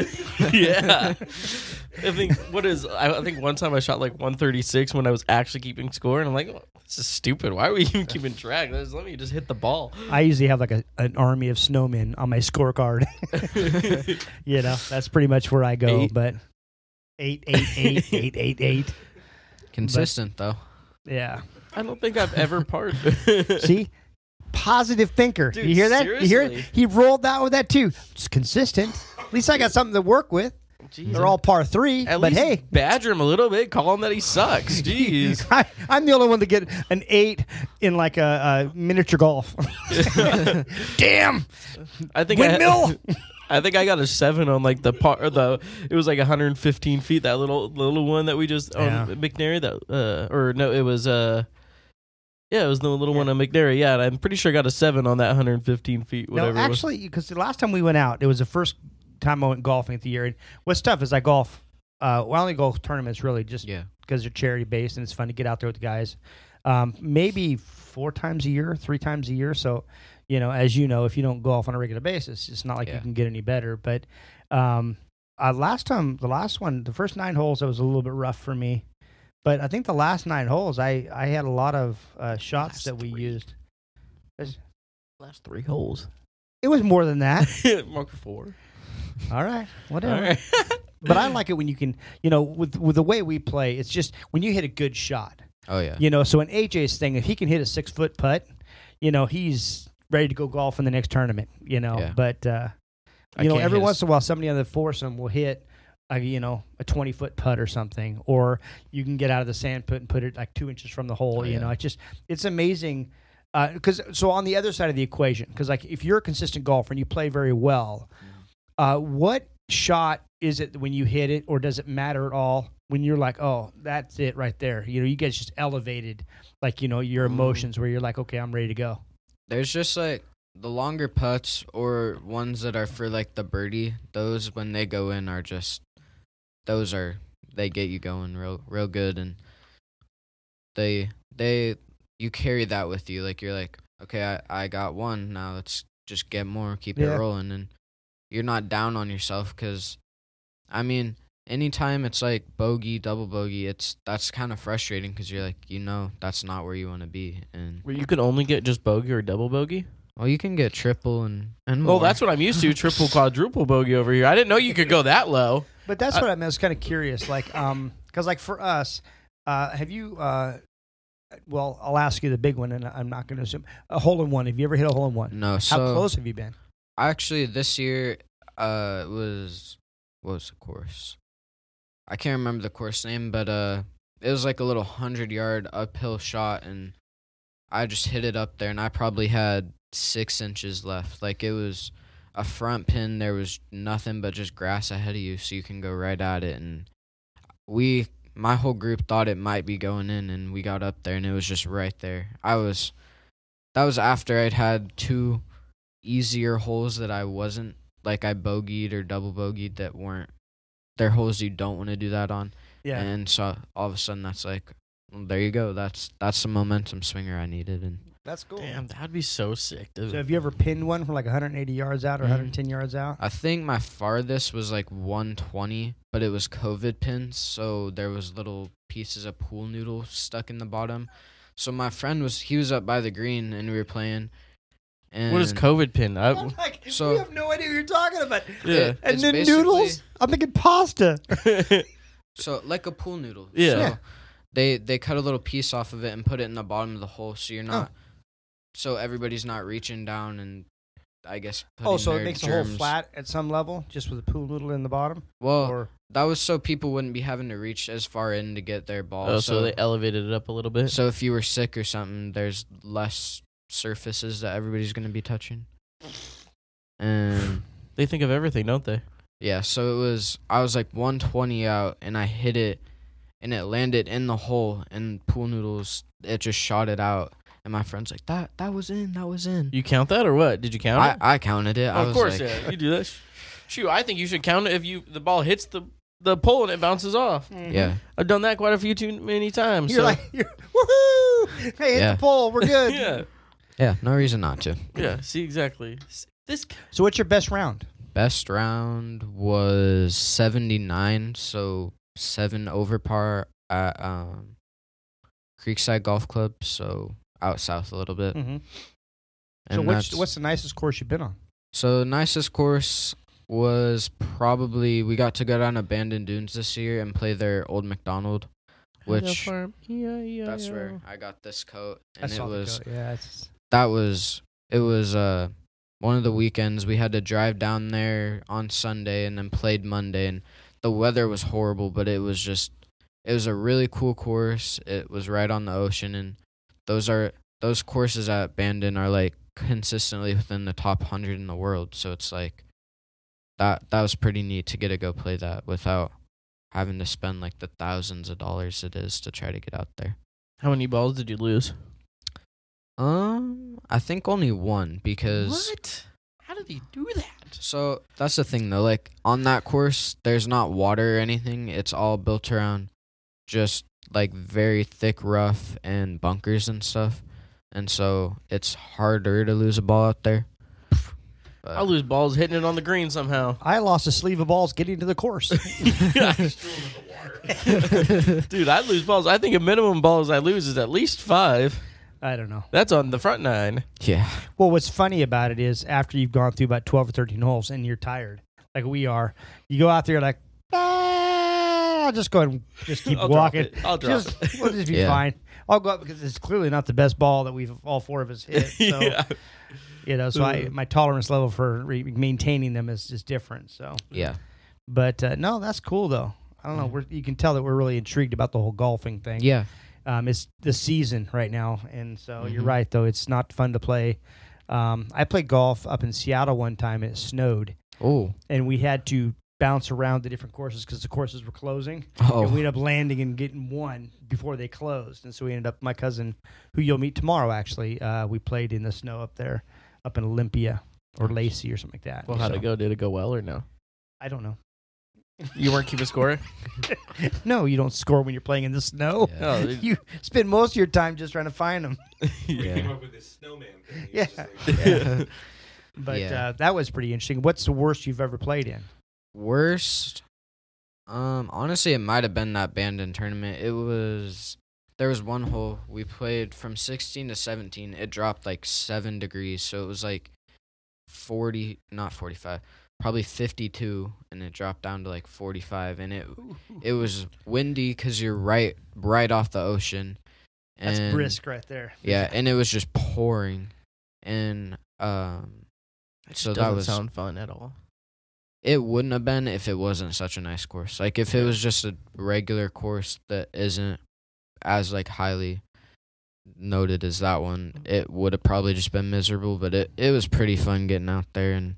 Yeah. I think what is I think one time I shot like one thirty-six when I was actually keeping score, and I'm like, oh, this is stupid. Why are we even keeping track? Just, let me just hit the ball. I usually have like a, an army of snowmen on my scorecard. You know, that's pretty much where I go. Eight. But eight, eight, eight, eight, eight, eight. Consistent but, though. Yeah. I don't think I've ever parred. See? Positive thinker. Dude, you hear that? Seriously? You hear it? He rolled out with that too. It's consistent. At least I got something to work with. Jeez. They're all par three. At but least hey. badger him a little bit. Call him that he sucks. Jeez. I, I'm the only one to get an eight in like a, a miniature golf. Damn. I think Windmill. I, I think I got a seven on like the par. Or the it was like one hundred fifteen feet. That little little one that we just on yeah. McNary. That uh, or no, it was uh. Yeah, it was the little yeah. one on McNary. Yeah, and I'm pretty sure I got a seven on that one hundred fifteen feet. Whatever. No, actually, because the last time we went out, it was the first time I went golfing at the year. And what's tough is I golf. Uh, well, I only golf tournaments really just because yeah. they're charity based and it's fun to get out there with the guys. Um, maybe four times a year, three times a year. So, you know, as you know, if you don't golf on a regular basis, it's not like yeah. you can get any better. But um, uh, last time, the last one, the first nine holes, that was a little bit rough for me. But I think the last nine holes, I, I had a lot of uh, shots last that we three. used. There's last three holes. It was more than that. Mark four. All right. Whatever. All right. But I like it when you can, you know, with with the way we play, it's just when you hit a good shot. Oh, yeah. You know, so in A J's thing, if he can hit a six-foot putt, you know, he's ready to go golf in the next tournament, you know. Yeah. But, uh, you know, every once in a while, somebody on the foursome will hit, a, you know, a twenty-foot putt or something. Or you can get out of the sand put and put it like two inches from the hole, oh, you yeah. know. It's just, it's amazing. Because, uh, so on the other side of the equation, because, like, if you're a consistent golfer and you play very well, yeah. uh, what shot is it when you hit it, or does it matter at all? When you're like, oh, that's it right there. You know, you get just elevated, like, you know, your emotions where you're like, okay, I'm ready to go. There's just, like, the longer putts or ones that are for, like, the birdie. Those, when they go in, are just, those are, they get you going real real good. And they, they you carry that with you. Like, you're like, okay, I, I got one. Now let's just get more, keep yeah. it rolling. And you're not down on yourself because, I mean, anytime it's like bogey, double bogey, it's that's kind of frustrating because you're like, you know, that's not where you want to be. And well, you can only get just bogey or double bogey? Well, you can get triple and, and more. Well, that's what I'm used to, triple, quadruple bogey over here. I didn't know you could go that low. But that's uh, what I mean. I was kind of curious. Like, um, because, like, for us, uh, have you, uh, well, I'll ask you the big one, and I'm not going to assume. A hole-in-one. Have you ever hit a hole-in-one? No. So how close have you been? Actually, this year uh, was, what was the course? I can't remember the course name, but uh, it was like a little hundred-yard uphill shot, and I just hit it up there, and I probably had six inches left. Like, it was a front pin. There was nothing but just grass ahead of you, so you can go right at it. And we, my whole group thought it might be going in, and we got up there, and it was just right there. I was, that was after I'd had two easier holes that I wasn't, like I bogeyed or double bogeyed that weren't. They're holes you don't want to do that on. Yeah. And so all of a sudden that's like, well, there you go. That's that's the momentum swinger I needed. And that's cool. Damn, that'd be so sick, dude. So have you ever pinned one from like one hundred eighty yards out or mm-hmm. one hundred ten yards out? I think my farthest was like one twenty, but it was COVID pins, so there was little pieces of pool noodle stuck in the bottom. So my friend was, he was up by the green and we were playing. And what is COVID pin? I, I'm like, so, we have no idea what you're talking about. Yeah. And then noodles? I'm thinking pasta. So, like a pool noodle. Yeah. So yeah. They, they cut a little piece off of it and put it in the bottom of the hole so you're not, oh. so everybody's not reaching down and I guess putting oh, so their it makes germs. The hole flat at some level, just with a pool noodle in the bottom? Well, or? That was so people wouldn't be having to reach as far in to get their ball. Oh, so, so they elevated it up a little bit? So if you were sick or something, there's less surfaces that everybody's going to be touching. And they think of everything, don't they? Yeah, so it was, I was like one twenty out, and I hit it, and it landed in the hole, and pool noodles, it just shot it out. And my friend's like, that that was in, that was in. You count that or what? Did you count I, it? I counted it. Oh, I was of course, like, yeah, you do that. Shoot, I think you should count it if you the ball hits the the pole and it bounces off. Mm-hmm. Yeah. I've done that quite a few too many times. You're so. Like, you're, woohoo! Hey, hit yeah. the pole, we're good. Yeah. Yeah, no reason not to. Yeah, see, exactly. This. So what's your best round? Best round was seventy-nine, so seven over par at um, Creekside Golf Club, so out south a little bit. Mm-hmm. So which, what's the nicest course you've been on? So the nicest course was probably, we got to go down to Bandon Dunes this year and play their Old McDonald. Which, that's where I got this coat. And it was, yeah, it's... That was, it was uh, one of the weekends. We had to drive down there on Sunday and then played Monday. And the weather was horrible, but it was just, it was a really cool course. It was right on the ocean. And those are, those courses at Bandon are like consistently within the top one hundred in the world. So it's like, that, that was pretty neat to get to go play that without having to spend like the thousands of dollars it is to try to get out there. How many balls did you lose? Um, I think only one because... What? How did he do that? So, that's the thing, though. Like, on that course, there's not water or anything. It's all built around just, like, very thick rough and bunkers and stuff. And so, it's harder to lose a ball out there. But I lose balls hitting it on the green somehow. I lost a sleeve of balls getting to the course. Dude, I lose balls. I think a minimum balls I lose is at least five. I don't know. That's on the front nine. Yeah. Well, what's funny about it is after you've gone through about twelve or thirteen holes and you're tired, like we are, you go out there like, ah, I'll just go ahead and just keep I'll walking. Drop it. I'll drop just, it. We'll just be yeah. fine. I'll go up because it's clearly not the best ball that we've all four of us hit. So, yeah. you know, so I, my tolerance level for re- maintaining them is just different. So yeah, but uh, no, that's cool though. I don't know. We're, you can tell that we're really intrigued about the whole golfing thing. Yeah, um, it's the season right now, and so mm-hmm. you're right though. It's not fun to play. Um, I played golf up in Seattle one time, and it snowed. Oh, and we had to bounce around the different courses because the courses were closing. Oh. And we ended up landing and getting one before they closed. And so we ended up, my cousin, who you'll meet tomorrow, actually, uh, we played in the snow up there, up in Olympia or Lacey or something like that. Well, how'd so, it go? Did it go well or no? I don't know. You weren't keeping score? No, you don't score when you're playing in the snow. Yeah. No, you spend most of your time just trying to find them. You yeah. came up with this snowman thing. Yeah. Like, yeah. But yeah. Uh, that was pretty interesting. What's the worst you've ever played in? Worst? Um, honestly, it might have been that Bandon tournament. It was... There was one hole. We played from sixteen to seventeen. It dropped like seven degrees, so it was like forty... Not forty-five... Probably fifty-two, and it dropped down to like forty-five, and it it was windy because you're right right off the ocean. And that's brisk right there. Yeah, and it was just pouring, and um, it just so doesn't that was, sound fun at all. It wouldn't have been if it wasn't such a nice course. Like if it was just a regular course that isn't as like highly noted as that one, it would have probably just been miserable. But it it was pretty fun getting out there and.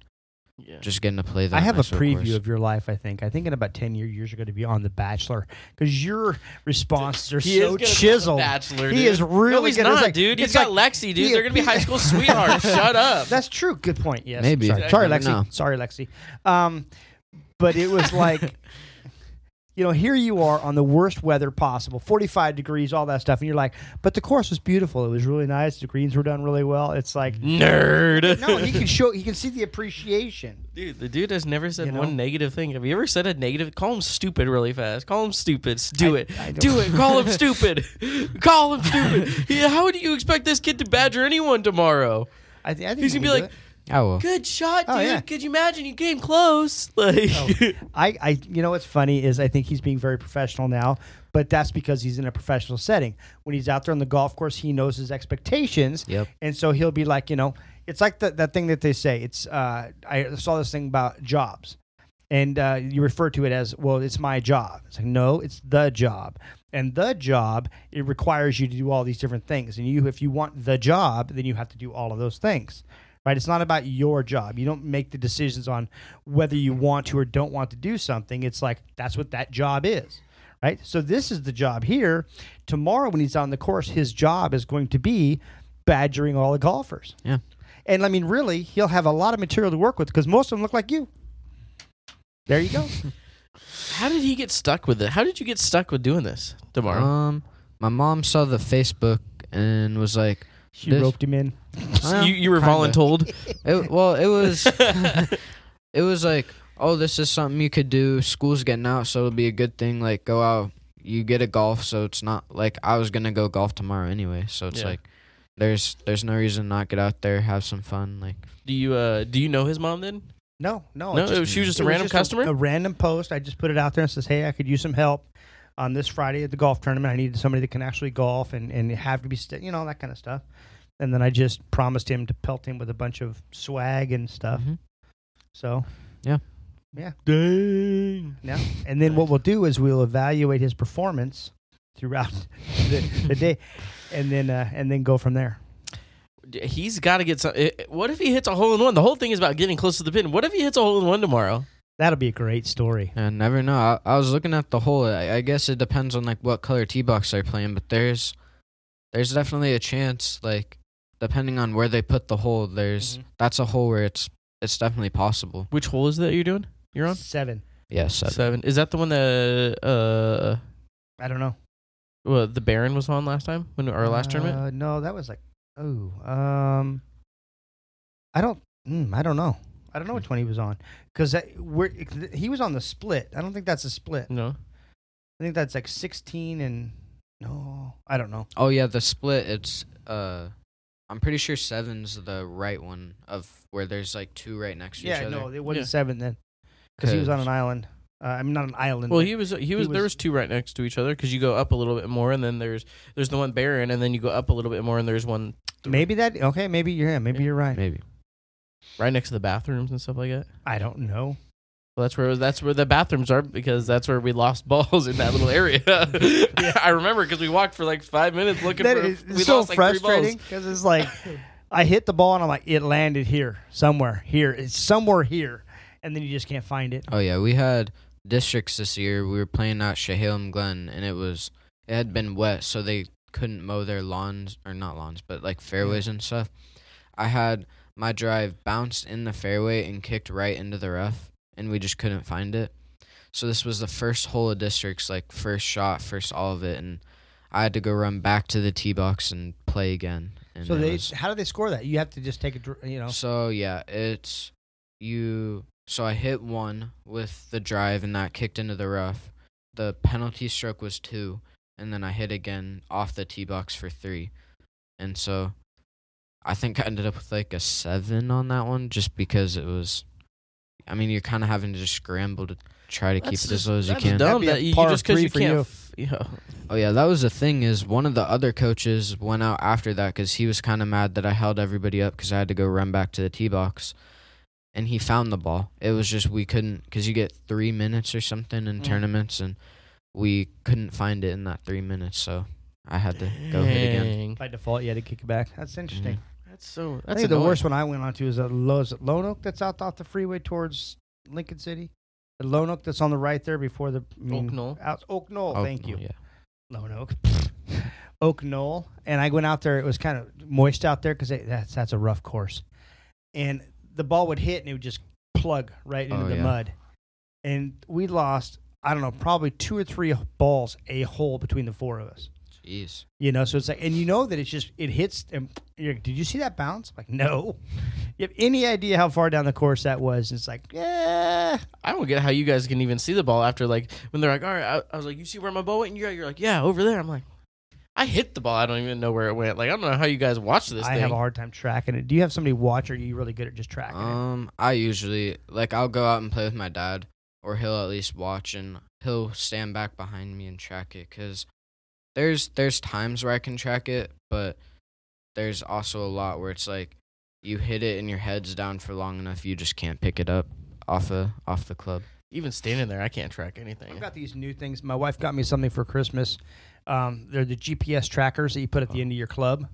Yeah. Just getting to play that. I have nice a preview course. Of your life, I think. I think in about ten years, you're going to be on The Bachelor because your responses are he so chiseled. Bachelor, he is really no, he's gonna, not, like, dude. He's got like, Lexi, dude. He, They're going to be high school sweethearts. Shut up. That's true. Good point. Yes. Maybe. Sorry, Sorry Lexi. No. Sorry, Lexi. Um, but it was like, you know, here you are on the worst weather possible, forty-five degrees, all that stuff. And you're like, but the course was beautiful. It was really nice. The greens were done really well. It's like, nerd. No, he can show, he can see the appreciation. Dude, the dude has never said you know? one negative thing. Have you ever said a negative? Call him stupid really fast. Call him stupid. Do I, it. I do it. Call him stupid. Call him stupid. Yeah, how do you expect this kid to badger anyone tomorrow? I, th- I think he's going to be like, I will. Good shot, dude. Oh, yeah. Could you imagine? You came close. Like, oh. I, I, you know what's funny is I think he's being very professional now, but that's because he's in a professional setting. When he's out there on the golf course, he knows his expectations. Yep. And so he'll be like, you know, it's like the, that thing that they say. It's uh, I saw this thing about jobs, and uh, you refer to it as, well, it's my job. It's like, no, it's the job. And the job, it requires you to do all these different things. And you, if you want the job, then you have to do all of those things. Right, it's not about your job. You don't make the decisions on whether you want to or don't want to do something. It's like, that's what that job is, right? So this is the job here. Tomorrow when he's on the course, his job is going to be badgering all the golfers. Yeah. And, I mean, really, he'll have a lot of material to work with because most of them look like you. There you go. How did he get stuck with it? How did you get stuck with doing this tomorrow? Um, my mom saw the Facebook and was like, She this? roped him in. Well, you, you were voluntold? It, well, it was it was like, oh, this is something you could do. School's getting out, so it'll be a good thing. Like, go out. You get a golf, so it's not like I was going to go golf tomorrow anyway. So it's yeah. like there's there's no reason to not get out there, have some fun. Like, Do you uh, do you know his mom then? No. No, no just, she was just a random just customer? A, a random post. I just put it out there and says, hey, I could use some help. On this Friday at the golf tournament, I needed somebody that can actually golf and, and have to be, st- you know, that kind of stuff. And then I just promised him to pelt him with a bunch of swag and stuff. Mm-hmm. So, yeah. Yeah. Dang. Yeah. And then what we'll do is we'll evaluate his performance throughout the, the day and then uh, and then go from there. He's got to get some. What if he hits a hole-in-one? The whole thing is about getting close to the pin. What if he hits a hole-in-one tomorrow? That'll be a great story. I never know. I, I was looking at the hole. I, I guess it depends on like what color tee box they're playing, but there's there's definitely a chance. Like depending on where they put the hole, there's mm-hmm. that's a hole where it's it's definitely possible. Which hole is that you're doing? You're on seven. Yeah, seven. Seven. Is that the one that uh? I don't know. Well, the Baron was on last time when our last uh, tournament. No, that was like oh um. I don't. Mm, I don't know. I don't know which one he was on because he was on the split. I don't think that's a split. No. I think that's like sixteen and no, I don't know. Oh, yeah, the split, it's, uh, I'm pretty sure seven's the right one of where there's like two right next to yeah, each other. Yeah, no, it wasn't yeah. seven then because he was on an island. Uh, I'm not an island. Well, he was. He was. He there was, was two right next to each other because you go up a little bit more, and then there's there's the one barren, and then you go up a little bit more, and there's one. Three. Maybe that. Okay, maybe you're. Yeah, maybe yeah, you're right. Maybe. Right next to the bathrooms and stuff like that. I don't know. Well, that's where it was, that's where the bathrooms are because that's where we lost balls in that little area. Yeah, I remember because we walked for like five minutes looking that for. Is, we it's lost so like frustrating because it's like I hit the ball and I'm like it landed here somewhere here it's somewhere here, and then you just can't find it. Oh yeah, we had. Districts this year, we were playing out Shehalem Glen, and it was it had been wet, so they couldn't mow their lawns or not lawns, but like fairways and stuff. I had my drive bounced in the fairway and kicked right into the rough, and we just couldn't find it. So this was the first hole of districts, like first shot, first all of it, and I had to go run back to the tee box and play again. And so they, was, how do they score that? You have to just take a, you know. So yeah, it's you. So I hit one with the drive, and that kicked into the rough. The penalty stroke was two, and then I hit again off the tee box for three. And so I think I ended up with like a seven on that one just because it was, I mean, you're kind of having to just scramble to try to that's keep just, it as low as you can. That's dumb that you just because you can't. You. F- you know. Oh, yeah, that was the thing is one of the other coaches went out after that because he was kind of mad that I held everybody up because I had to go run back to the tee box. And he found the ball. It was just we couldn't, because you get three minutes or something in mm. tournaments, and we couldn't find it in that three minutes, so I had to go Dang. hit again. By default, you had to kick it back. That's interesting. Mm-hmm. That's so. That's I think annoying. The worst one I went on to is, low, is it Lone Oak that's out off the freeway towards Lincoln City? The Lone Oak that's on the right there before the... I mean, Oak Knoll. Out, Oak Knoll, Oak thank Knoll, you. Yeah. Lone Oak. Oak Knoll. And I went out there. It was kind of moist out there because that's, that's a rough course. And... the ball would hit and it would just plug right into oh, the yeah. mud. And we lost, I don't know, probably two or three balls a hole between the four of us. Jeez. You know, so it's like, and you know that it's just, it hits, and you're like, did you see that bounce? Like, no. You have any idea how far down the course that was? It's like, yeah. I don't get how you guys can even see the ball after, like, when they're like, all right, I, I was like, you see where my ball went? And you're, you're like, yeah, over there. I'm like, I hit the ball. I don't even know where it went. Like, I don't know how you guys watch this I thing. I have a hard time tracking it. Do you have somebody watch, or are you really good at just tracking um, it? Um, I usually, like, I'll go out and play with my dad, or he'll at least watch, and he'll stand back behind me and track it, because there's, there's times where I can track it, but there's also a lot where it's like you hit it and your head's down for long enough, you just can't pick it up off, a, off the club. Even standing there, I can't track anything. I've got these new things. My wife got me something for Christmas. Um, they're the G P S trackers that you put at oh. the end of your club,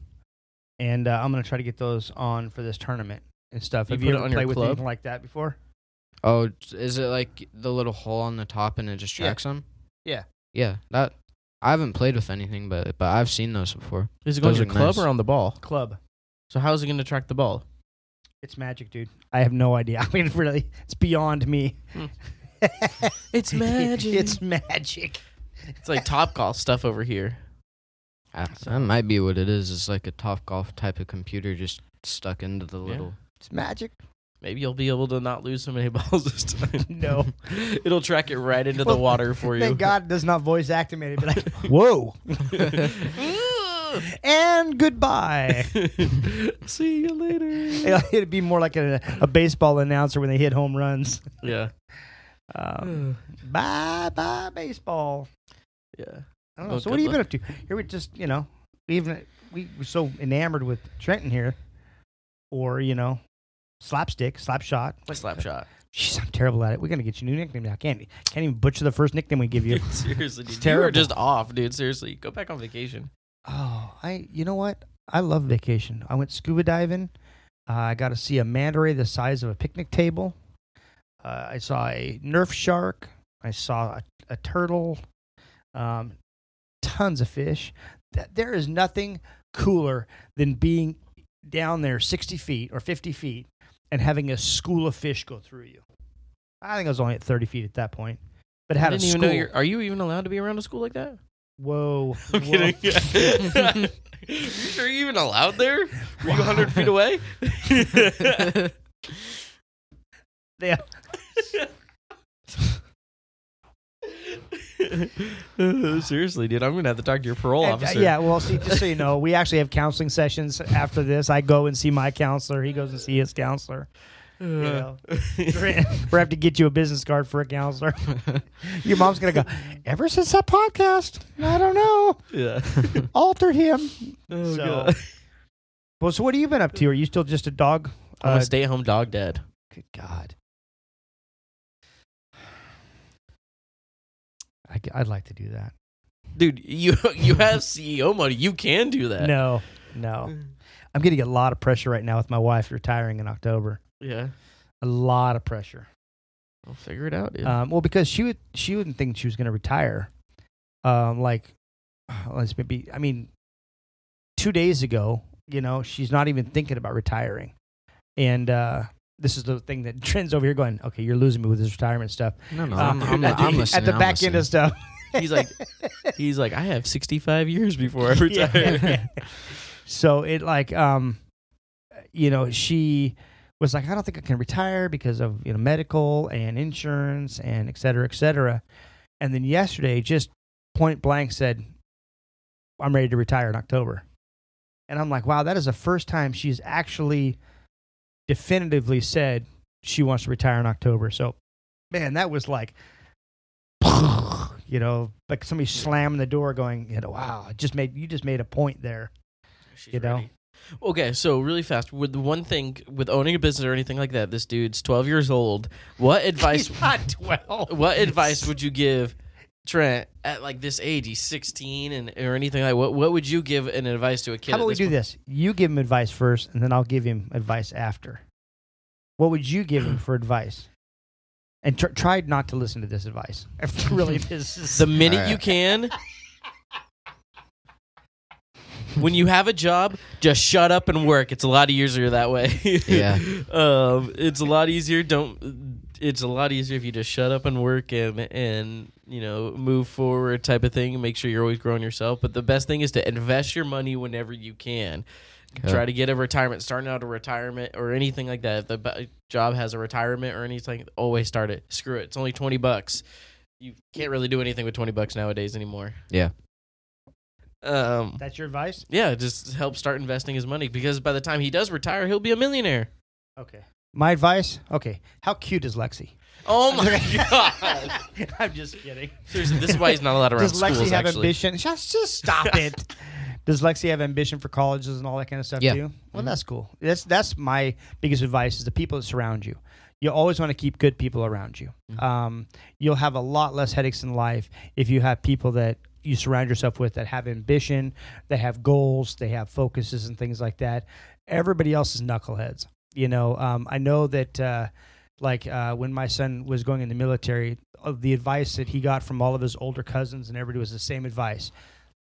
and uh, I'm gonna try to get those on for this tournament and stuff. You Have you ever played with anything like that before? Oh, is it like the little hole on the top and it just tracks yeah. them? Yeah, yeah. That I haven't played with anything, but but I've seen those before. Is it going those to the club nice. or on the ball? Club. So how is it gonna track the ball? It's magic, dude. I have no idea. I mean, really, it's beyond me. Mm. It's magic. It's magic. It's like Top Golf stuff over here. Uh, that might be what it is. It's like a Top Golf type of computer just stuck into the yeah. little... It's magic. Maybe you'll be able to not lose so many balls this time. No. It'll track it right into well, the water for thank you. Thank God it does not voice activated. But like, whoa. And goodbye. See you later. It'll, it'd be more like a, a baseball announcer when they hit home runs. Yeah. Um, bye, bye, baseball. Yeah. I don't know. Oh, so what have you been up to? Here we just, you know, we even we were so enamored with Trenton here, or you know, slapstick, slap shot. What slap shot? Jeez, I'm terrible at it. We're gonna get you a new nickname now. Can't can't even butcher the first nickname we give you. Dude, seriously, dude, you were just off, dude. Seriously, go back on vacation. Oh, I. You know what? I love vacation. I went scuba diving. Uh, I got to see a manta ray the size of a picnic table. Uh, I saw a Nerf shark. I saw a, a turtle. Um, tons of fish. Th- there is nothing cooler than being down there sixty feet or fifty feet and having a school of fish go through you. I think I was only at thirty feet at that point. But had I didn't a school. Even know you're, are you even allowed to be around a school like that? Whoa. I'm whoa. kidding. Are you sure you're even allowed there? Were you one hundred feet away? Yeah. Seriously, dude, I'm gonna have to talk to your parole and, officer. Uh, yeah, well, see, just so you know, we actually have counseling sessions after this. I go and see my counselor. He goes and see his counselor. You know, we have to get you a business card for a counselor. Your mom's gonna go, ever since that podcast, I don't know. Yeah. Alter him. Oh, so, God. Well, so what have you been up to? Are you still just a dog? I'm uh, a stay-at-home dog dad. Good God. I, I'd like to do that. Dude, you you have C E O money. You can do that. No, no. I'm getting a lot of pressure right now with my wife retiring in October. Yeah. A lot of pressure. I'll figure it out, dude. Um, well, because she, would, she wouldn't think she was going to retire. Um, like, let's maybe, I mean, two days ago, you know, she's not even thinking about retiring. And uh, this is the thing that trends over here going, okay, you're losing me with this retirement stuff. No, no, um, I'm, I'm, at, I'm listening. At the I'm back listening. end of stuff. He's like, he's like, I have sixty-five years before I retire. Yeah. So it like, um, you know, she was like, I don't think I can retire because of, you know, medical and insurance and et cetera, et cetera. And then yesterday just point blank said, I'm ready to retire in October. And I'm like, wow, that is the first time she's actually definitively said she wants to retire in October. So, man, that was like, you know, like somebody slamming the door going, you know, wow, just made you just made a point there. She's you know? Ready. Okay, so really fast, with one thing, with owning a business or anything like that, this dude's twelve years old. What advice? He's not twelve. What advice would you give Trent at like this age? He's sixteen and or anything like. What What would you give an advice to a kid? How about we do point? this? You give him advice first, and then I'll give him advice after. What would you give him for advice? And tr- try not to listen to this advice. Really, this is the minute right. you can. When you have a job, just shut up and work. It's a lot easier that way. Yeah. um, it's a lot easier. Don't. It's a lot easier if you just shut up and work and and you know move forward type of thing. Make sure you're always growing yourself. But the best thing is to invest your money whenever you can. Okay. Try to get a retirement. Starting out a retirement or anything like that. If the job has a retirement or anything, always start it. Screw it. It's only twenty bucks. You can't really do anything with twenty bucks nowadays anymore. Yeah. Um, That's your advice? Yeah, just help start investing his money because by the time he does retire, he'll be a millionaire. Okay. My advice? Okay. How cute is Lexi? Oh, my God. I'm just kidding. Seriously, this is why he's not allowed around Does schools, Does Lexi have actually. ambition? Just, just stop it. Does Lexi have ambition for colleges and all that kind of stuff yeah. too? Well, mm-hmm. that's cool. That's that's my biggest advice is the people that surround you. You always want to keep good people around you. Mm-hmm. Um, you'll have a lot less headaches in life if you have people that you surround yourself with that have ambition, that have goals, they have focuses and things like that. Everybody else is knuckleheads. You know, um, I know that uh, like uh, when my son was going in the military, uh, the advice that he got from all of his older cousins and everybody was the same advice.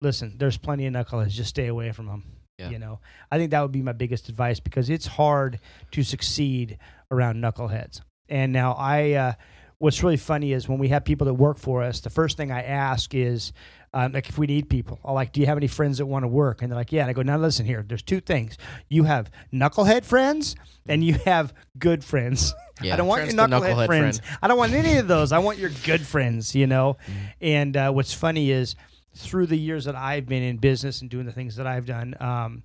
Listen, there's plenty of knuckleheads. Just stay away from them. Yeah. You know, I think that would be my biggest advice because it's hard to succeed around knuckleheads. And now I, uh, what's really funny is when we have people that work for us, the first thing I ask is, Um, like if we need people, I'm like, do you have any friends that want to work? And they're like, yeah. And I go, now listen here, there's two things. You have knucklehead friends and you have good friends. Yeah, I don't want your knucklehead, knucklehead friends. Friend. I don't want any of those. I want your good friends, you know. Mm. And uh, what's funny is through the years that I've been in business and doing the things that I've done, um,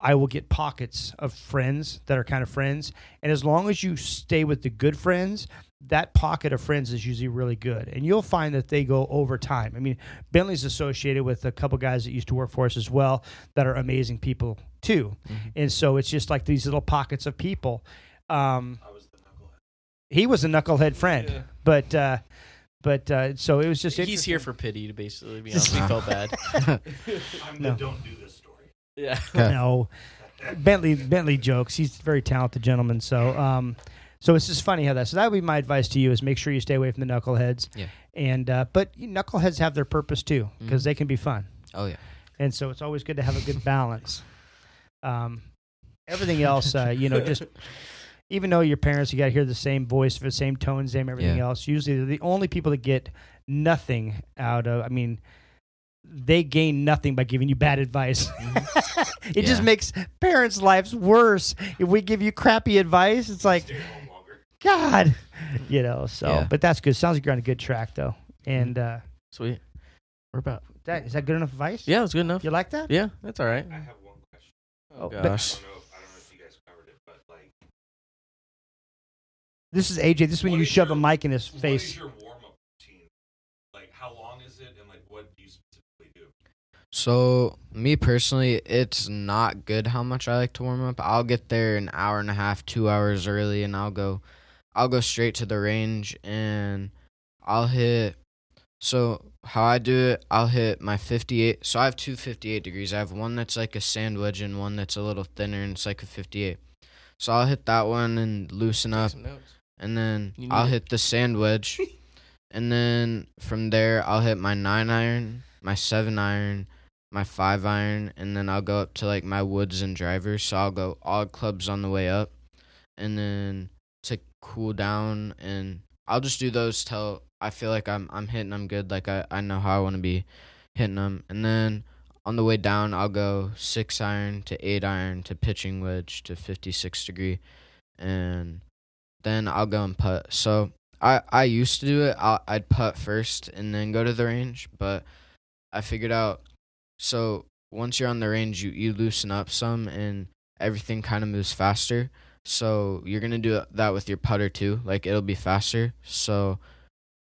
I will get pockets of friends that are kind of friends. And as long as you stay with the good friends, that pocket of friends is usually really good. And you'll find that they go over time. I mean, Bentley's associated with a couple guys that used to work for us as well that are amazing people too. Mm-hmm. And so it's just like these little pockets of people. Um, I was the knucklehead. He was a knucklehead friend. Yeah. But uh, but uh, so it was just interesting. He's here for pity, to basically be honest. We felt bad. I'm no. the don't do this story. Yeah. No. Bentley, Bentley jokes. He's a very talented gentleman. So... Um, So it's just funny how that. So that would be my advice to you is make sure you stay away from the knuckleheads. Yeah. And uh, but knuckleheads have their purpose too because mm. they can be fun. Oh yeah. And so it's always good to have a good balance. Um, everything else, uh, you know, just even though your parents, you got to hear the same voice, the same tone, same everything yeah. else. Usually, they're the only people that get nothing out of. I mean. They gain nothing by giving you bad advice. it yeah. just makes parents' lives worse. If we give you crappy advice, it's like, God, you know, so, yeah. but that's good. Sounds like you're on a good track though. And, uh, sweet. We're about that. Is that good enough advice? Yeah, it was good enough. You like that? Yeah, that's all right. I have one question. Oh, gosh. I don't know if, I don't know if you guys covered it, but like, This is A J. This is when what you is shove your, a mic in his what face. What is your warm-up routine? Like, how long is it, and like, what do you specifically do? So, me personally, it's not good how much I like to warm up. I'll get there an hour and a half, two hours early, and I'll go, I'll go straight to the range, and I'll hit. So how I do it, I'll hit my fifty-eight. So I have two fifty-eight degrees. I have one that's like a sand wedge and one that's a little thinner, and it's like a fifty-eight. So I'll hit that one and loosen up. And then I'll it. hit the sand wedge. And then from there, I'll hit my nine iron, my seven iron, my five iron. And then I'll go up to, like, my woods and drivers. So I'll go all clubs on the way up. And then to cool down. And I'll just do those till I feel like I'm I'm hitting them good. Like, I, I know how I want to be hitting them. And then on the way down, I'll go six iron to eight iron to pitching wedge to fifty-six degree. And then I'll go and putt. So I, I used to do it. I'll, I'd putt first and then go to the range. But I figured out, so once you're on the range, you, you loosen up some and everything kind of moves faster. So you're going to do that with your putter too. Like, it'll be faster. So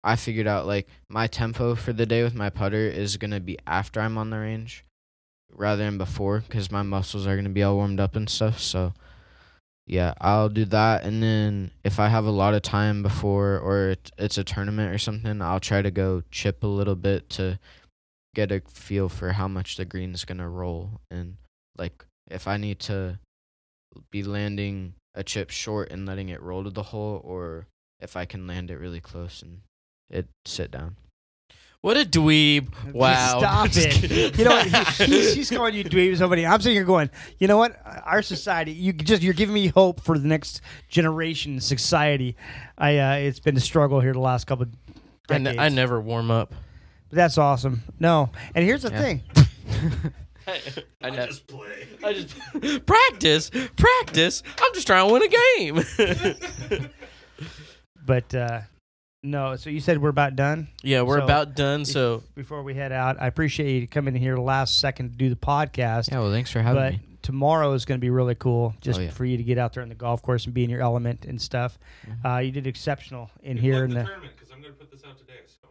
I figured out, like, my tempo for the day with my putter is going to be after I'm on the range rather than before, because my muscles are going to be all warmed up and stuff. So yeah, I'll do that, and then if I have a lot of time before, or it's a tournament or something, I'll try to go chip a little bit to get a feel for how much the green's going to roll. And, like, if I need to be landing a chip short and letting it roll to the hole, or if I can land it really close and it sit down. What a dweeb. Wow. Stop it. You know what? He, he's, he's calling you dweebs over here. I'm sitting here going, you know what? Our society, you just, you're giving me hope for the next generation society. I uh, It's been a struggle here the last couple of decades. I, n- I never warm up. But that's awesome. No. And here's the yeah. thing. I, I, I just play. I just practice. Practice. I'm just trying to win a game. But, uh, no, so you said we're about done? Yeah, we're so about done. So before we head out, I appreciate you coming in here last second to do the podcast. Yeah, well, thanks for having but me. But tomorrow is going to be really cool, just oh, yeah. for you to get out there on the golf course and be in your element and stuff. Mm-hmm. Uh, you did exceptional in you here. Plug in the, the tournament, because I'm going to put this out today. So.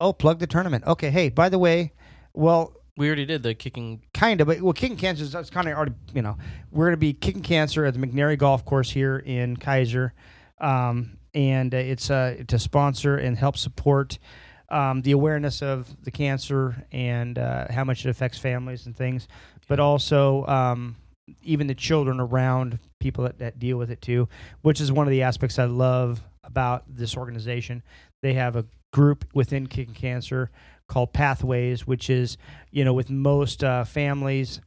Oh, plug the tournament. Okay, hey, by the way, well... We already did the kicking... Kind of, but well, Kicking Cancer is kind of already, you know, we're going to be Kicking Cancer at the McNary Golf Course here in Kaiser. Um, and uh, it's uh, to sponsor and help support um, the awareness of the cancer and uh, how much it affects families and things, but also um, even the children around people that, that deal with it too, which is one of the aspects I love about this organization. They have a group within Kicking Cancer called Pathways, which is, you know, with most uh, families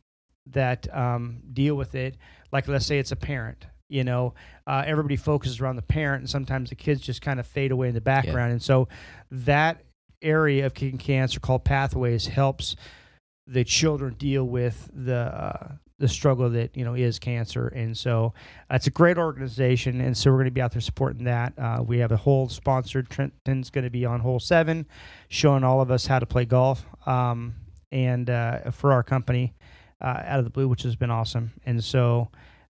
that um, deal with it, like let's say it's a parent. You know, uh, everybody focuses around the parent, and sometimes the kids just kind of fade away in the background. Yeah. And so that area of Kicking Cancer called Pathways helps the children deal with the uh, the struggle that, you know, is cancer. And so uh, it's a great organization, and so we're going to be out there supporting that. Uh, we have a hole sponsored. Trenton's going to be on hole seven, showing all of us how to play golf um, and uh, for our company uh, out of the blue, which has been awesome. And so...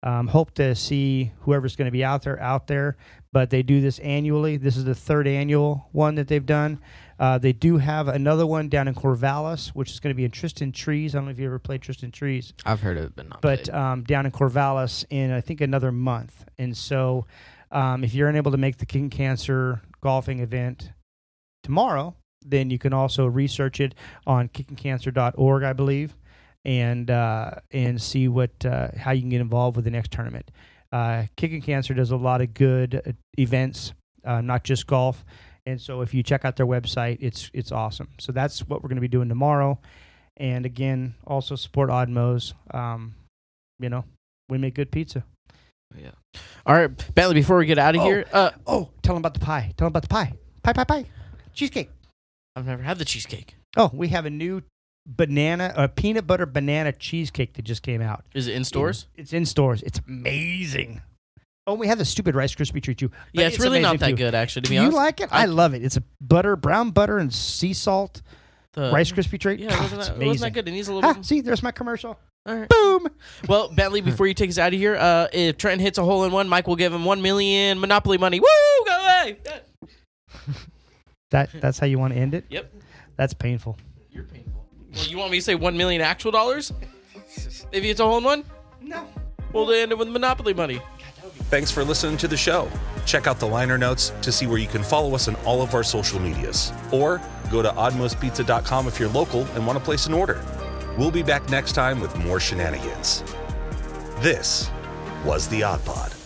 Um, hope to see whoever's going to be out there, out there. But they do this annually. This is the third annual one that they've done. Uh, they do have another one down in Corvallis, which is going to be in Tristan Trees. I don't know if you ever played Tristan Trees. I've heard of it, but not But um, down in Corvallis in, I think, another month. And so um, if you're unable to make the Kicking Cancer golfing event tomorrow, then you can also research it on kicking cancer dot org, I believe. And uh, and see what uh, how you can get involved with the next tournament. Uh, Kicking Cancer does a lot of good uh, events, uh, not just golf. And so if you check out their website, it's it's awesome. So that's what we're going to be doing tomorrow. And again, also support Odd Moe's. Um, you know, we make good pizza. Yeah. All right, Bentley. Before we get out of oh, here, uh, oh, tell them about the pie. Tell them about the pie. Pie, pie, pie. Cheesecake. I've never had the cheesecake. Oh, we have a new. Banana, a peanut butter banana cheesecake that just came out. Is it in stores? It, it's in stores. It's amazing. Oh, we have the stupid Rice Krispie treat too. Yeah, it's, it's really not that too. good, actually. To be Do honest, you like it? I, I love it. It's a butter, brown butter, and sea salt the, Rice Krispie treat. Yeah, God, wasn't that, it's amazing. Wasn't that good? It needs a little. Ah, bit... See, there's my commercial. All right. Boom. Well, Bentley, before you take us out of here, uh, if Trenton hits a hole in one, Mike will give him one million Monopoly money. Woo! Go away. that that's how you want to end it. Yep. That's painful. You're painful. Well, you want me to say one million actual dollars if he hits a hole in one? No. We'll end it with Monopoly money. Thanks for listening to the show. Check out the liner notes to see where you can follow us on all of our social medias, or go to odd moe's pizza dot com if you're local and want to place an order. We'll be back next time with more shenanigans. This was the Odd Pod.